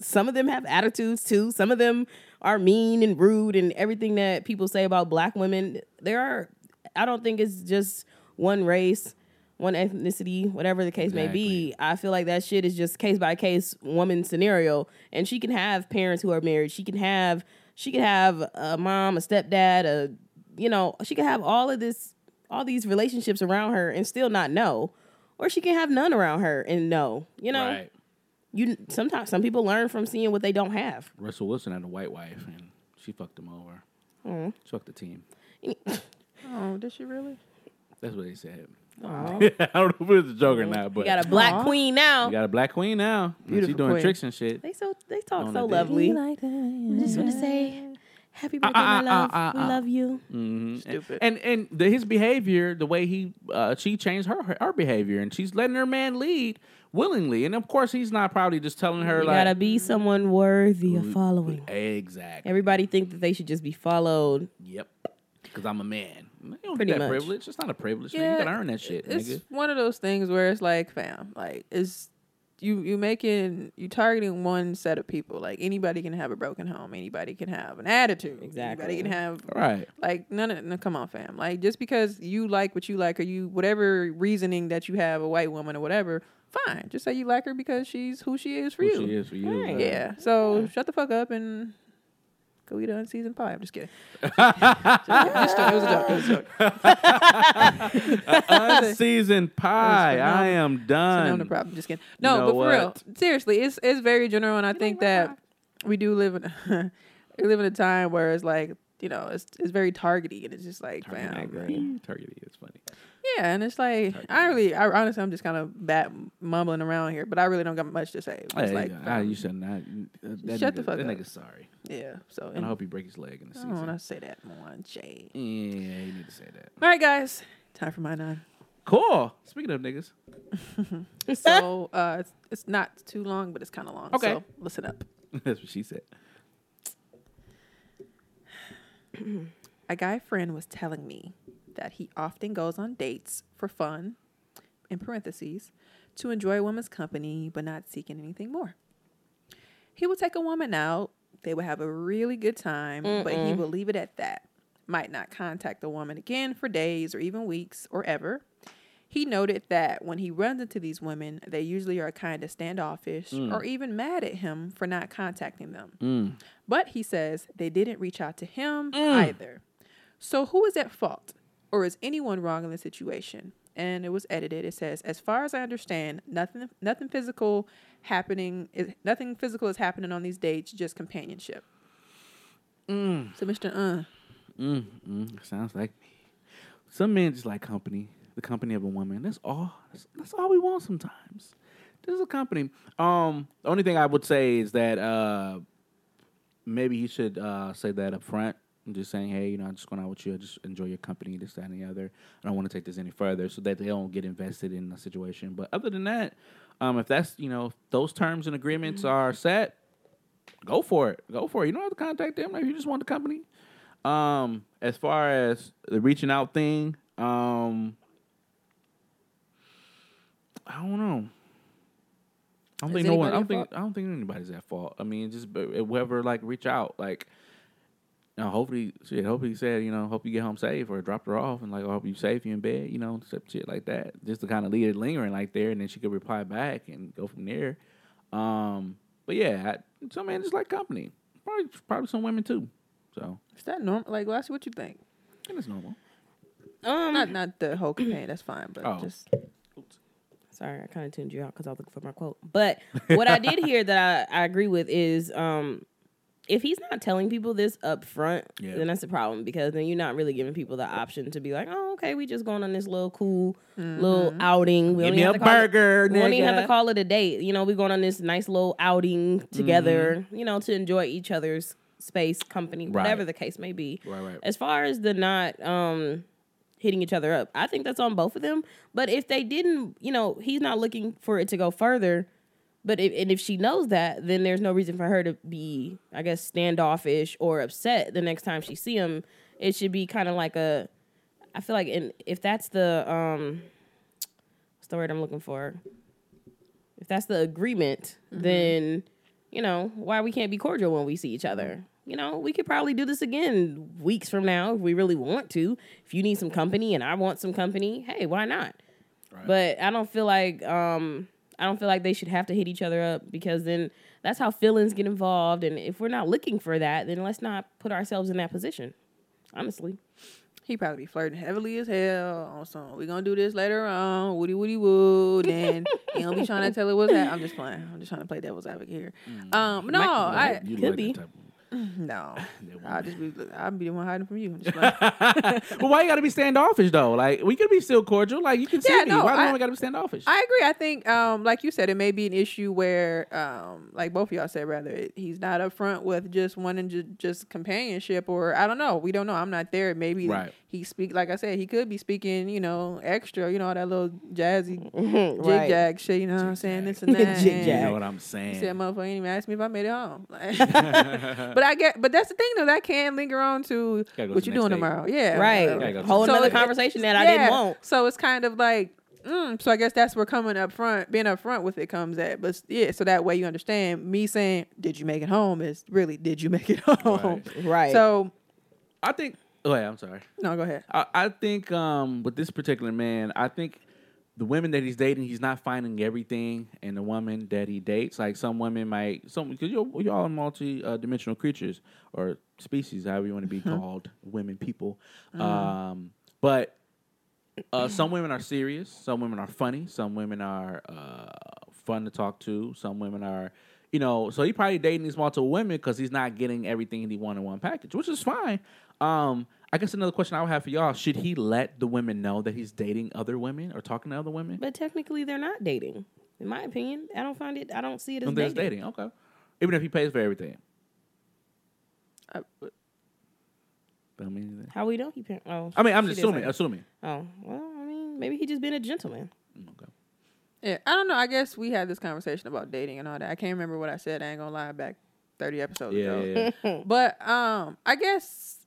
Some of them have attitudes, too. Some of them are mean and rude and everything that people say about black women. There are... I don't think it's just one race... one ethnicity, whatever the case exactly. may be. I feel like that shit is just case by case woman scenario. And she can have parents who are married. She can have, she can have a mom, a stepdad, a, you know, she can have all of this, all these relationships around her and still not know, or she can have none around her and know, you know, right. you sometimes some people learn from seeing what they don't have. Russell Wilson had a white wife and she fucked him over. Mm. She fucked the team. Oh, did she really? That's what they said. I don't know if it was a joke or not, but you got a black Aww. queen now. You got a black queen now. Beautiful she's doing queen. tricks and shit. They so they talk so lovely. Like I just want to say happy birthday, uh, uh, my love. Uh, uh, uh, we love you. Mm-hmm. Stupid. And and, and the, his behavior, the way he uh, she changed her, her her behavior, and she's letting her man lead willingly. And of course, he's not probably just telling her you like you gotta be someone worthy of following. Exactly. Everybody think that they should just be followed. Yep. Because I'm a man. You don't Pretty get that much. privilege. It's not a privilege. Yeah, you gotta earn that shit. It's nigga. one of those things where it's like, fam, like it's you you making you targeting one set of people. Like anybody can have a broken home. Anybody can have an attitude. Exactly. Anybody can have right. Like none of no, come on, fam. Like just because you like what you like or you whatever reasoning that you have a white woman or whatever. Fine, just say you like her because she's who she is for who you. Who she is for you. Right. Yeah. So yeah. shut the fuck up and. Go eat unseasoned pie. I'm just kidding. Just it was a joke. It was a joke. Unseasoned pie. I am done. So no, no problem. Just kidding. No, you know but for what? real, seriously, it's it's very general, and I you think that we do live in we live in a time where it's like you know it's it's very targety, and it's just like targety. Targety is funny. Yeah, and it's like targety. I really, I honestly, I'm just kind of bat mumbling around here, but I really don't got much to say. It's hey, like I, you should not. Uh, that shut nigga, the fuck that up. That nigga's sorry. Yeah, so and, and I hope he breaks his leg in the season. I don't want to say that, Monjay. Yeah, you need to say that. All right, guys, time for my nine. Cool. Speaking of niggas, so uh, it's, it's not too long, but it's kind of long. Okay, so listen up. That's what she said. A guy friend was telling me that he often goes on dates for fun, in parentheses, to enjoy a woman's company, but not seeking anything more. He will take a woman out. They will have a really good time, Mm-mm. but he will leave it at that. Might not contact the woman again for days or even weeks or ever. He noted that when he runs into these women, they usually are kind of standoffish mm. or even mad at him for not contacting them. Mm. But he says they didn't reach out to him mm. either. So who is at fault? Or is anyone wrong in the situation? And it was edited. It says, as far as I understand, nothing nothing physical happening. Is, nothing physical is happening on these dates, just companionship. Mm. So, Mister Uh. Mm, mm, sounds like me. Some men just like company. The company of a woman. That's all. That's, that's all we want sometimes. This is a company. Um, the only thing I would say is that uh, maybe he should uh, say that up front. I'm just saying, hey, you know, I'm just going out with you. I just enjoy your company, this, that, and the other. I don't want to take this any further so that they don't get invested in the situation. But other than that, um, if that's, you know, if those terms and agreements mm-hmm. are set, go for it. Go for it. You don't have to contact them if you just want the company. Um, as far as the reaching out thing, um, I don't know. I don't Is think no one. I don't think. Fault? I don't think anybody's at fault. I mean, just whoever like reach out like. Now, hopefully, shit, hopefully he said, you know, hope you get home safe or dropped her off and, like, I hope you safe, you in bed, you know, shit like that. Just to kind of leave it lingering like there and then she could reply back and go from there. Um, but, yeah, I, some men just like company. Probably probably some women, too. So is that normal? Like, Lassie, what you think? I think it's normal. Um, not, not the whole campaign. That's fine, but oh. just... Oops. Sorry, I kind of tuned you out because I was looking for my quote. But what I did hear that I, I agree with is... um. If he's not telling people this up front, yeah. then that's a problem because then you're not really giving people the option to be like, oh, okay, we just going on this little cool mm-hmm. little outing. We Give me a burger, it, nigga. We don't even have to call it a date. You know, we're going on this nice little outing together, mm-hmm. you know, to enjoy each other's space, company, right. whatever the case may be. Right, right. As far as the not... Um, hitting each other up, I think that's on both of them. But if they didn't, you know, he's not looking for it to go further. But if, and if she knows that, then there's no reason for her to be, I guess, standoffish or upset the next time she see him. It should be kind of like a, I feel like, in, if that's the, um, what's the word I'm looking for? If that's the agreement, mm-hmm. then, you know, why we can't be cordial when we see each other? You know, we could probably do this again weeks from now if we really want to. If you need some company and I want some company, hey, why not? Right. But I don't feel like... um. I don't feel like they should have to hit each other up because then that's how feelings get involved. And if we're not looking for that, then let's not put ourselves in that position. Honestly. He probably be flirting heavily as hell on some, we're going to do this later on, woody, woody, woo. Then he don't be trying to tell her what's happening. I'm just playing. I'm just trying to play devil's advocate here. Mm. Um, no, Mike, I... You could like be. No, I'll just be I'll be the one hiding from you. Just like. Well, why you gotta be standoffish though? Like we could be still cordial. Like you can see yeah, me. No, why do we gotta be standoffish? I agree. I think, um, like you said, it may be an issue where, um, like both of y'all said, rather it, he's not upfront with just wanting j- just companionship, or I don't know. We don't know. I'm not there. Maybe right. he speak. Like I said, he could be speaking. You know, extra. You know, all that little jazzy right. jig jag shit. You know what I'm saying? This and that. Jig jag. You know what I'm saying? He said, "Motherfucker, ain't even asked me if I made it home." Like, But I get, but that's the thing though. That can linger on to go what you're doing day. Tomorrow. Yeah, right. To whole another so conversation that yeah. I didn't want. So it's kind of like, mm, so I guess that's where coming up front, being up front with it comes at. But yeah, so that way you understand. Me saying, "Did you make it home?" is really, "Did you make it home?" Right. right. So, I think. Oh yeah, I'm sorry. No, go ahead. I, I think um, with this particular man, I think. The women that he's dating, he's not finding everything in the woman that he dates. Like some women might, some because you're, you're all multi-dimensional uh, creatures or species, however you want to be mm-hmm. called, women, people. Mm. Um, but uh, some women are serious. Some women are funny. Some women are uh, fun to talk to. Some women are, you know, so he probably dating these multiple women because he's not getting everything he wants in one package, which is fine. Um, I guess another question I would have for y'all, should he let the women know that he's dating other women or talking to other women? But technically they're not dating. In my opinion, I don't find it, I don't see it as no, dating. dating. Okay. Even if he pays for everything. I, but, but I mean, how we know he pay? Oh, I mean, I'm assuming, assuming. Oh, well, I mean, maybe he just been a gentleman. Okay. Yeah, I don't know. I guess we had this conversation about dating and all that. I can't remember what I said. I ain't gonna lie, back thirty episodes yeah, ago. Yeah. But um, I guess...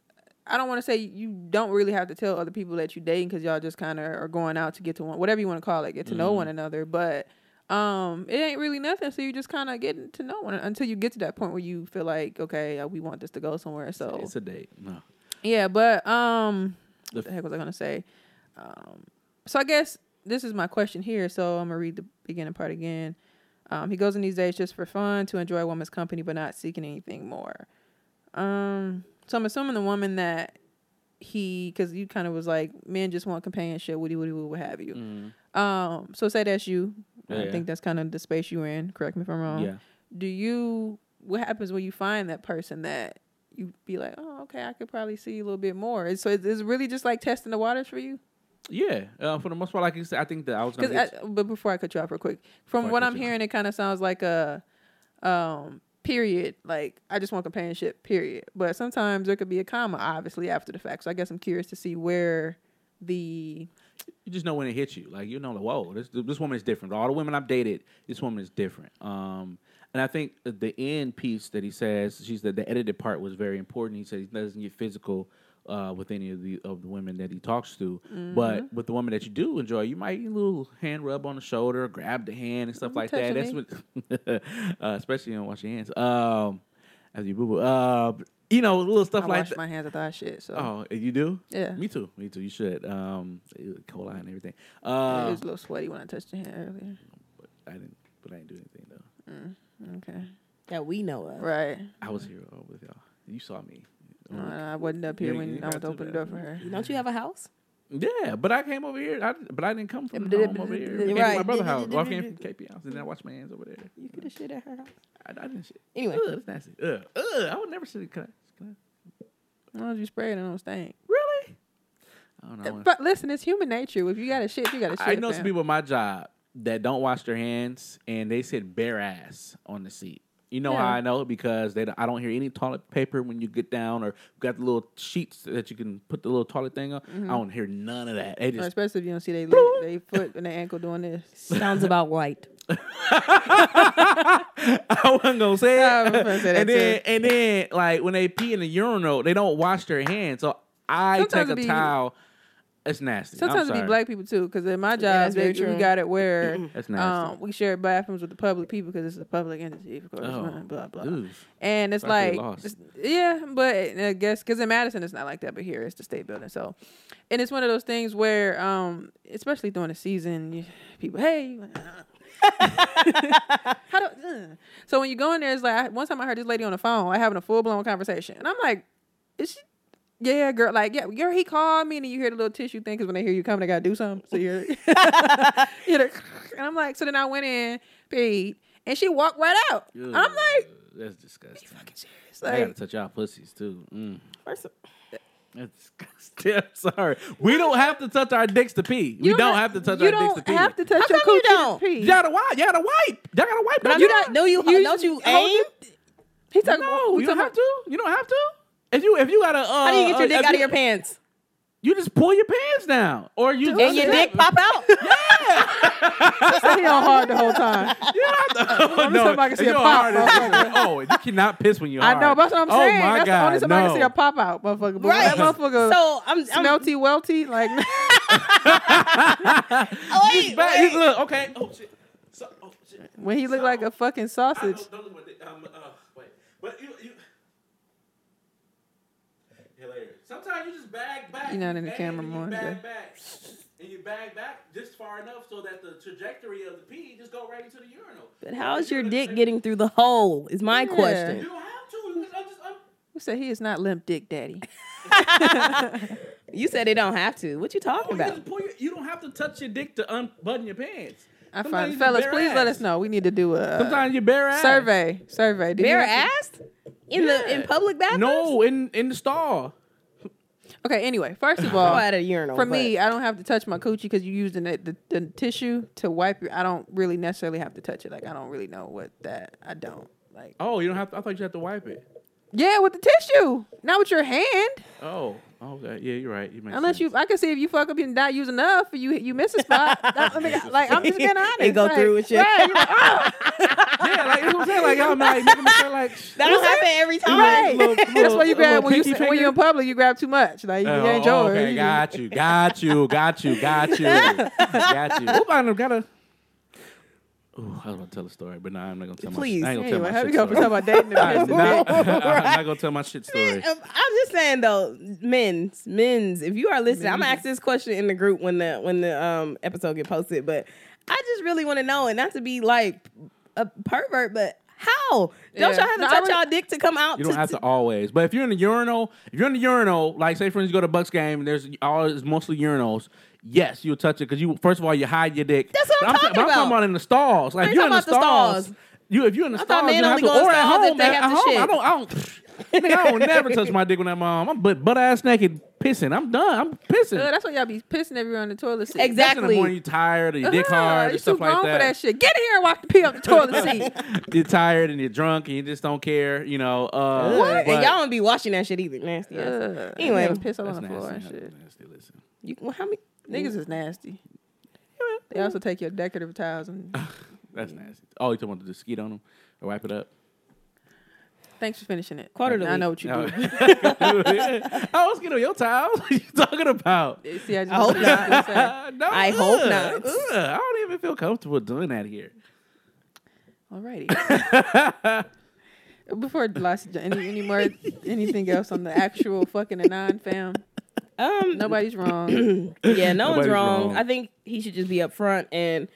I don't want to say you don't really have to tell other people that you're dating because y'all just kind of are going out to get to one, whatever you want to call it, get to mm-hmm. know one another. But um, it ain't really nothing. So you just kind of getting to know one until you get to that point where you feel like, okay, we want this to go somewhere. So it's a date. No. Yeah, but um, the what the heck was I going to say? Um, so I guess this is my question here. So I'm going to read the beginning part again. Um, he goes in these days just for fun, to enjoy a woman's company, but not seeking anything more. Um... So I'm assuming the woman that he, because you kind of was like, men just want companionship, woody, woody, woody, what have you. Mm. Um, so say that's you. Yeah, I yeah. think that's kind of the space you're in. Correct me if I'm wrong. Yeah. Do you, what happens when you find that person that you be like, oh, okay, I could probably see a little bit more. And so it's, it's really just like testing the waters for you? Yeah. Uh, for the most part, like you said, I think that I was going to But before I cut you off real quick, from before what I'm hearing, it kind of sounds like a... um. Period. Like, I just want companionship, period. But sometimes there could be a comma, obviously, after the fact. So I guess I'm curious to see where the... You just know when it hits you. Like, you know, like, whoa, this, this woman is different. All the women I've dated, this woman is different. Um, and I think the end piece that he says, she said the edited part was very important. He said he doesn't get physical uh, with any of the of the women that he talks to. Mm-hmm. But with the woman that you do enjoy, you might get a little hand rub on the shoulder, grab the hand and stuff You're like that. That's what, uh, especially you don't wash your hands. Um, after you boo boo, uh, you know, little stuff I like that. I wash my hands with that shit. So. Oh, you do? Yeah. Me too. Me too. You should. Um, coli and everything. Uh, it was a little sweaty when I touched your hand earlier. But I didn't. But I didn't do anything though. Mm, okay. That we know of, right? I was here with y'all. You saw me. No, I wasn't up here yeah, when I was opening the door for her. Don't you have a house? Yeah, but I came over here, I, but I didn't come from home over here. I came right. to my brother's house. Well, I came from K P house, and then I washed my hands over there. You could have shit at her house. I, I didn't shit. Anyway. Ugh, that's nasty. Ugh, Ugh I would never shit. Can I, can I? As long as you spray it, I don't stink. Really? I don't know. But listen, it's human nature. If you got to shit, you got to shit. I know some people at my job that don't wash their hands, and they sit bare ass on the seat. You know yeah. how I know? Because they, I don't hear any toilet paper when you get down, or got the little sheets that you can put the little toilet thing on. Mm-hmm. I don't hear none of that. They just, especially if you don't see their they foot and their ankle doing this. Sounds about white. I wasn't going to say it. Gonna say that and, then, and then, like, when they pee in the urinal, they don't wash their hands. So I Sometimes take a towel... It's nasty. Sometimes it be black people, too, because at my job, yeah, we got it where that's nasty. Um, we share bathrooms with the public people because it's a public entity, of course. Oh. Blah, blah. Oof. And it's like, it's, yeah, but I guess, because in Madison, it's not like that, but here, it's the state building. So, and it's one of those things where, um, especially during the season, people, hey, how do, uh. So when you go in there, it's like, one time I heard this lady on the phone, like, having a full-blown conversation. And I'm like, is she? Yeah, girl, like, yeah, girl, he called me, and then you hear the little tissue thing, because when they hear you coming, they got to do something, so you're, you're the, and I'm like, so then I went in, paid, and she walked right out. Ugh. I'm like, That's disgusting. Are you fucking serious? Like, I gotta touch y'all pussies too. Mm. First of all, that's disgusting. I'm sorry. We don't have to touch our dicks to pee. We don't, don't have to touch our dicks to pee. You don't have to touch How your coochie you don't? to pee. You gotta wipe. You gotta wipe. You gotta wipe. But you not, no, you, you don't you aim? He talking no, about, you don't have to. You don't have to. If you if you gotta, uh, how do you get your dick uh, out of you, your pants? You just pull your pants down, or you and just your dick pop out. Yeah, so he on hard the whole time. You don't have to. Oh, no, somebody can see a pop out. Oh, you cannot piss when you're hard. I know, but that's what I'm saying. Oh my that's God, the only somebody no. can see a pop out, motherfucker. But right. That motherfucker. So I'm, I'm smelty, welty, like. oh, wait, wait. He's look, okay. Oh shit. So, oh shit. When he looked so, like a fucking sausage. I don't, don't, um, uh, wait, but you. you Sometimes you just bag back. You're not in the and camera more. Bag back, and you bag back just far enough so that the trajectory of the pee just go right into the urinal. But how is your dick getting through the hole? Is my yeah. question. You don't have to. I'm just, I'm... We said he is not limp dick daddy. You said they don't have to. What you talking oh, about? You, your, you don't have to touch your dick to unbutton your pants. I Sometimes find fellas, please ass. let us know. We need to do a Sometimes you bare ass survey. Survey. Did bare ass in yeah. the in public bathrooms? No, in in the stall. Okay, anyway, first of all, at a urinal, for but... me, I don't have to touch my coochie because you used the, the, the tissue to wipe your... I don't really necessarily have to touch it. Like, I don't really know what that... I don't. Like. Oh, you don't have to... I thought you had to wipe it. Yeah, with the tissue. Not with your hand. Oh, okay. Yeah, you're right. You make Unless sense. you... I can see if you fuck up and not use enough, you you miss a spot. I mean, like, I'm just getting honest. They go like, through with shit. Yeah, like, oh. yeah, like, that's what I'm saying. Like, I'm like, making myself like... That don't happen every time. Right. Little, little, that's why you grab... When, you, when you're in public, you grab too much. Like, you oh, ain't yours. Okay, you got you. Got you. Got you. Got you. Got you. Oop, I got a... Ooh, I was going to tell a story, but no, nah, I'm not going to tell Please. my, I ain't gonna anyway, tell my shit story. Please, how we going to talk about dating? Right. I'm not, not going to tell my shit story. I'm just saying, though, men's, men's, if you are listening, men's. I'm going to ask this question in the group when the when the um, episode get posted, but I just really want to know, and not to be like a pervert, but how? Yeah. Don't y'all have to no, touch y'all dick to come out? You don't to, have to always, but if you're in the urinal, if you're in the urinal, like say, for instance, you go to Bucks game, and there's all, it's mostly urinals. Yes, you'll touch it because you. First of all, you hide your dick. That's what I'm, I'm talking about. But I'm talking about in the stalls. Like you're in the stalls. You if you're in the stalls, you have to. Or at home, man. At home, I don't. I don't. I don't never touch my dick when I'm um, I'm butt, butt ass naked pissing. I'm done. I'm pissing. Uh, that's why y'all be pissing everywhere on the toilet seat. Exactly. In the morning, you tired or your dick uh-huh. hard and stuff like that. You too grown for that shit. Get in here and walk the pee up the toilet seat. You're tired and you're drunk and you just don't care. You know. Uh, what? And y'all don't be washing that shit either. Nasty. Uh, anyway, piss all on the floor and shit. Nasty. Listen. You how many? Niggas is nasty. They also take your decorative towels and that's nasty. Oh, you talking about the skeet on them or wipe it up? Thanks for finishing it. Quarter to I know what you no. do. I was getting your towels. What are you talking about? See, I, just I hope not. no, I ugh, hope not. Ugh, I don't even feel comfortable doing that here. Alrighty. Before last, any, any more anything else on the actual fucking Anon fam? Um, nobody's wrong. yeah, no nobody's one's wrong. wrong. I think he should just be upfront and,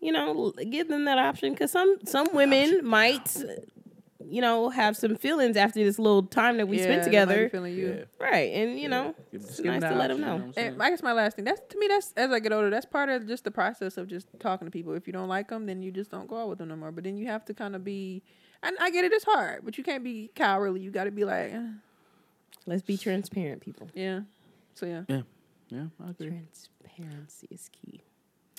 you know, give them that option because some some women might, you know, have some feelings after this little time that we yeah, spent together. Feeling you. Yeah. Right, and you yeah. know, it's nice to let them know. You know and I guess my last thing. That's to me. That's as I get older. That's part of just the process of just talking to people. If you don't like them, then you just don't go out with them no more. But then you have to kind of be. And I get it. It's hard, but you can't be cowardly. You got to be like. Eh. Let's be transparent, people. Yeah. So yeah, yeah, yeah. I agree. Transparency is key.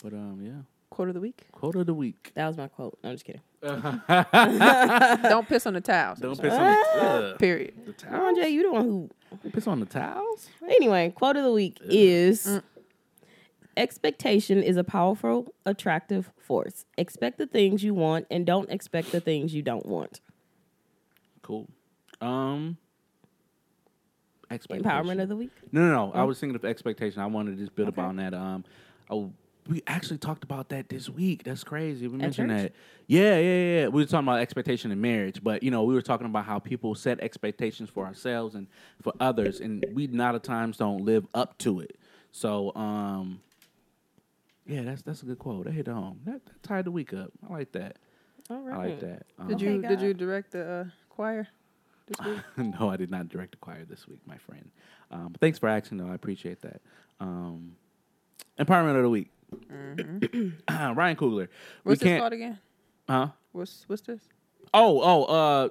But um, yeah. Quote of the week. Quote of the week. That was my quote. No, I'm just kidding. Don't piss on the towels. Don't piss on the towels. Uh, period. The towels. Andre, you the one who you piss on the towels. Anyway, quote of the week Ugh. is: mm. Expectation is a powerful, attractive force. Expect the things you want, and don't expect the things you don't want. Cool. Um. Empowerment of the week? No, no, no. Oh. I was thinking of expectation. I wanted to just build okay. upon that. Um, oh, we actually talked about that this week. That's crazy. We At mentioned church? that. Yeah, yeah, yeah. We were talking about expectation in marriage, but you know, we were talking about how people set expectations for ourselves and for others, and we not at times don't live up to it. So, um, yeah, that's that's a good quote. That hit home. That, that tied the week up. I like that. All right. I like that. Um, did you did you direct the uh, choir? No, I did not direct a choir this week, my friend. Um, thanks for asking, though. I appreciate that. Um, Empowerment of the week. Mm-hmm. Ryan Coogler. What's we this called again? Huh? What's what's this? Oh, oh,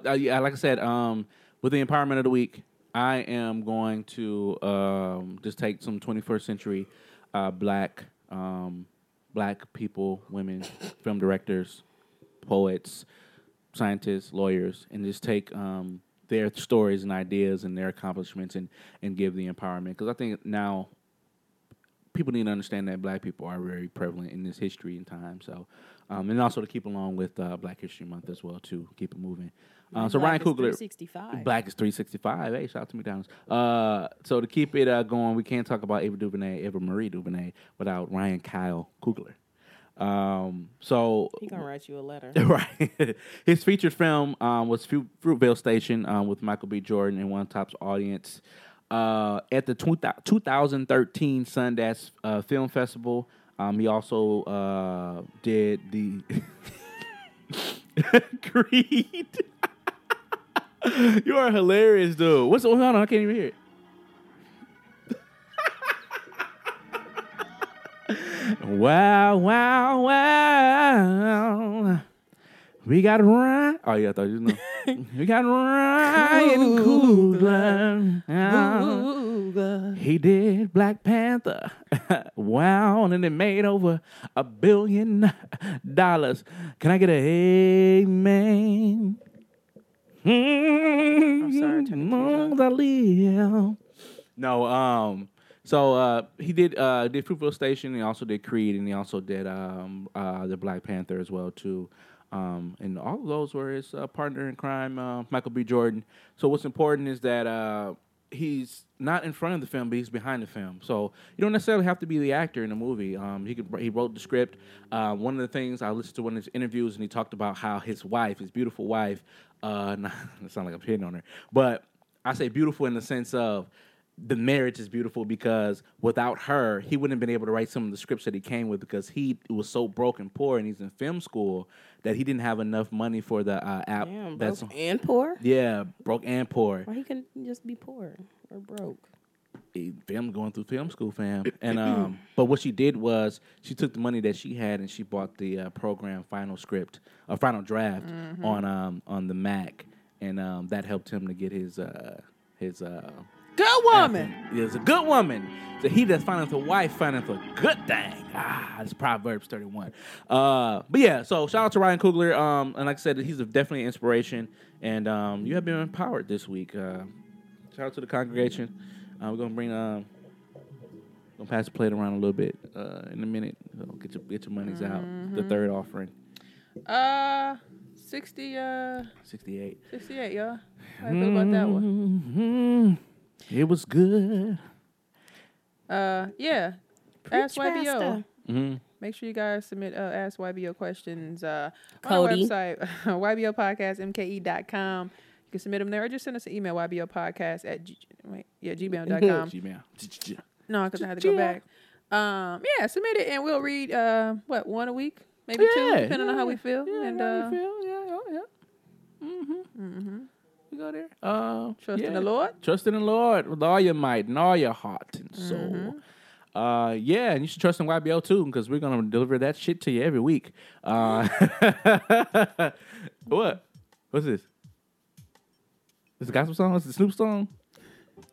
uh, yeah, like I said, um, with the empowerment of the week, I am going to um, just take some twenty-first century uh, black um, black people, women, film directors, poets, scientists, lawyers, and just take um, their stories and ideas and their accomplishments and, and give the empowerment. Because I think now people need to understand that black people are very prevalent in this history and time. So, um, and also to keep along with uh, Black History Month as well, too. Keep it moving. Um, so Ryan Coogler, Black is three sixty-five. Hey, shout out to McDonald's. Uh, so to keep it uh, going, we can't talk about Ava DuVernay, Ava Marie DuVernay, without Ryan Kyle Coogler. Um, so he gonna write you a letter, right? His featured film um, was Fru- Fruitvale Station um, with Michael B. Jordan and One Top's audience uh, at the two thousand thirteen Sundance uh, Film Festival. Um, he also uh, did the Creed. You are hilarious, dude. What's hold on? I can't even hear it. Wow, wow, wow. We got Ryan. Oh yeah, I thought you know. We got Ryan Coogler. Coogler. He did Black Panther. Wow, and it made over a billion dollars. Can I get an amen? I'm sorry, turn No, um, so uh, he did uh, did Fruitvale Station, he also did Creed, and he also did um, uh, the Black Panther as well too, um, and all of those were his uh, partner in crime, uh, Michael B. Jordan. So what's important is that uh, he's not in front of the film, but he's behind the film. So you don't necessarily have to be the actor in the movie. Um, he could, he wrote the script. Uh, one of the things I listened to one of his interviews, and he talked about how his wife, his beautiful wife. Uh, nah, it sounds like I'm hitting on her, but I say beautiful in the sense of the marriage is beautiful because without her, he wouldn't have been able to write some of the scripts that he came with because he was so broke and poor, and he's in film school that he didn't have enough money for the uh, app. Damn, broke that's, and poor? Yeah, broke and poor. Why he couldn't just be poor or broke? He, film going through film school, fam. And um, but what she did was she took the money that she had and she bought the uh, program final script, a uh, final draft mm-hmm. on um on the Mac, and um that helped him to get his uh his uh good woman. Is a good woman. So he that's finding the wife finding a good thing. Ah, it's Proverbs thirty-one. Uh, but yeah, so shout out to Ryan Coogler. Um, and like I said, he's a, definitely an inspiration. And um, you have been empowered this week. Uh, shout out to the congregation. Uh, we're gonna bring um, gonna pass the plate around a little bit uh, in a minute. So get your get your monies mm-hmm. out. The third offering. Uh, sixty. Uh, sixty-eight. Sixty-eight, y'all. How you feel about that one? Mm-hmm. It was good. Uh, yeah. Preach Ask Y B O. Mm-hmm. Make sure you guys submit uh, Ask Y B O questions. Uh, Cody. On our website, Y B O podcast M K E dot com. You can submit them there or just send us an email, ybopodcast at g- wait, yeah, gmail dot com. Gmail. No, because I had to go back. Um, yeah, submit it and we'll read, uh, what, one a week? Maybe yeah, two, depending yeah, on how we feel. Yeah, and, how uh, we feel. Yeah, oh, yeah. Mm-hmm. Mm-hmm. We go there. Uh, Trust yeah. in the Lord. Trust in the Lord with all your might and all your heart and soul. Mm-hmm. Uh, yeah, and you should trust in Y B O too, because we're going to deliver that shit to you every week. Uh, what? What's this? It's a gospel song? It's a Snoop song?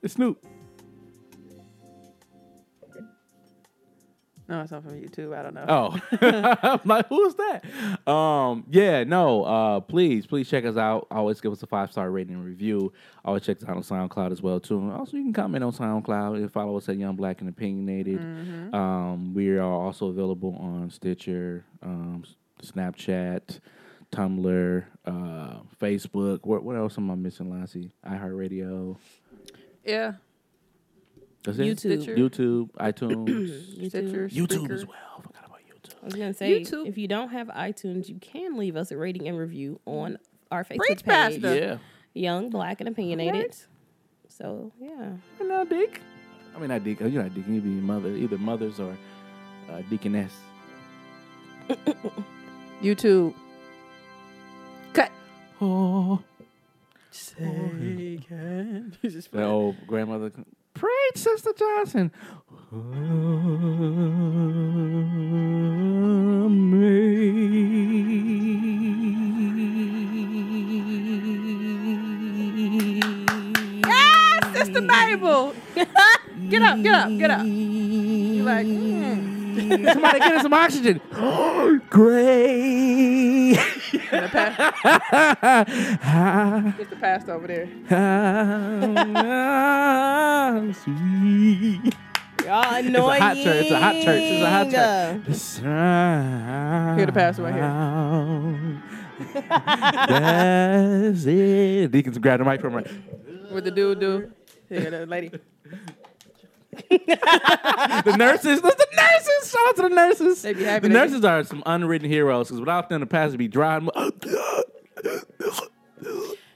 It's Snoop. No, it's not from YouTube. I don't know. Oh. I'm like, who's that? Um, yeah, no. Uh, please, please check us out. Always give us a five-star rating and review. Always check us out on SoundCloud as well, too. Also, you can comment on SoundCloud and follow us at Young Black and Opinionated. Mm-hmm. Um, we are also available on Stitcher, um, Snapchat, Tumblr, uh, Facebook. What, what else am I missing, Lassie? iHeartRadio. Yeah. That's it? YouTube. YouTube, iTunes. YouTube, YouTube as well. I forgot about YouTube. I was going to say, YouTube. If you don't have iTunes, you can leave us a rating and review on our Facebook Preach page. Yeah. Young, Black, and Opinionated. Right. So, yeah. You're not dick. I mean, not dick. You're not dick. You'd be mother, either mothers or uh, deaconess. YouTube. Oh, say again. That old grandmother. Pray, Sister Johnson. Amazing. the Bible. Get up, get up, get up. You're like, mm. Somebody get us some oxygen. Gray. It's the past over there. How sweet. Y'all annoying. It's a hot church. It's a hot church. It's a hot church. The sound. Hear the pastor right here. That's it. Deacons grab the mic from her. What the dude do? Yeah, the lady. The nurses. That's the nurses. Shout out to the nurses. They be happy. The nurses you. Are some unwritten heroes because without them, the pastor be drying.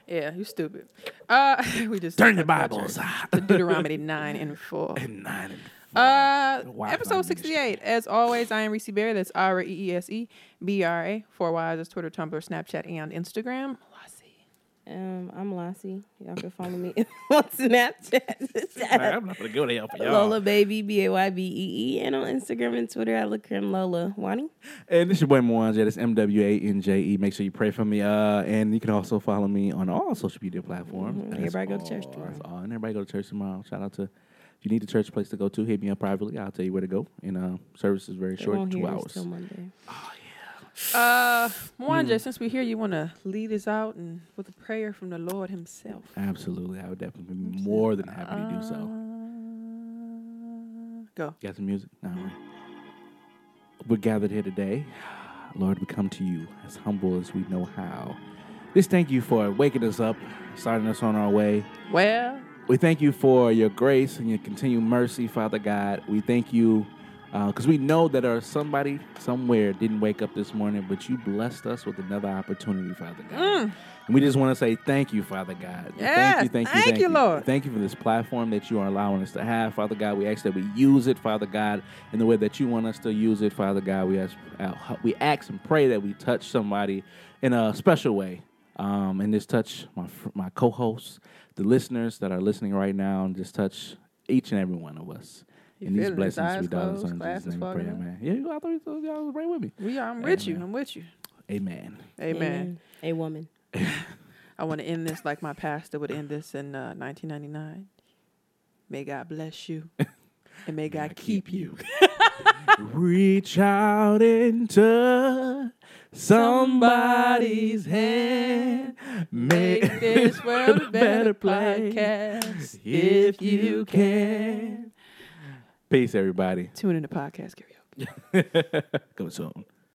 Yeah, you stupid. Uh, we just turn the Bibles to Deuteronomy nine and four. And nine and four. Uh, wow. Episode sixty-eight. As always, I am Reese Bear. That's R E E S E B R A. Four Y's is Twitter, Tumblr, Snapchat, and Instagram. Um, I'm Lassie. Y'all can follow me on Snapchat. I'm not gonna go there for y'all. Lola Baby, B A Y B E E, and on Instagram and Twitter at Lacrim Lola Wani. And this is your boy Mwanje. That's M W A N J E. Make sure you pray for me. Uh, and you can also follow me on all social media platforms. Mm-hmm. Everybody go to church tomorrow. All, and everybody go to church tomorrow. Shout out to. If you need a church place to go to, hit me up privately. I'll tell you where to go. And uh, service is very they short, won't two hear hours. Us till Monday. Oh, yeah. Uh, Mwanja, mm. since we're here, you want to lead us out and with a prayer from the Lord himself? Absolutely. I would definitely be more than happy uh, to do so. Go. Got some music? No. We're gathered here today. Lord, we come to you as humble as we know how. Just thank you for waking us up, starting us on our way. Well, we thank you for your grace and your continued mercy, Father God. We thank you. Because uh, we know that our somebody somewhere didn't wake up this morning, but you blessed us with another opportunity, Father God. Mm. And we just want to say thank you, Father God. Yes. Thank you, thank you, thank, thank you, you, Lord. Thank you for this platform that you are allowing us to have, Father God. We ask that we use it, Father God, in the way that you want us to use it, Father God. We ask, uh, we ask and pray that we touch somebody in a special way. Um, and just touch my my co-hosts, the listeners that are listening right now, and just touch each and every one of us. And these blessings we dogs on Jesus' name, prayer, man. Yeah, I thought you told y'all was praying with me. We are. I'm with you. I'm with you. Amen. Amen. A woman. I want to end this like my pastor would end this in uh, nineteen ninety-nine. May God bless you, and may God keep you. Reach out and touch somebody's hand. Make this world a better place if you can. Peace, everybody. Tune in to podcast karaoke. Go soon.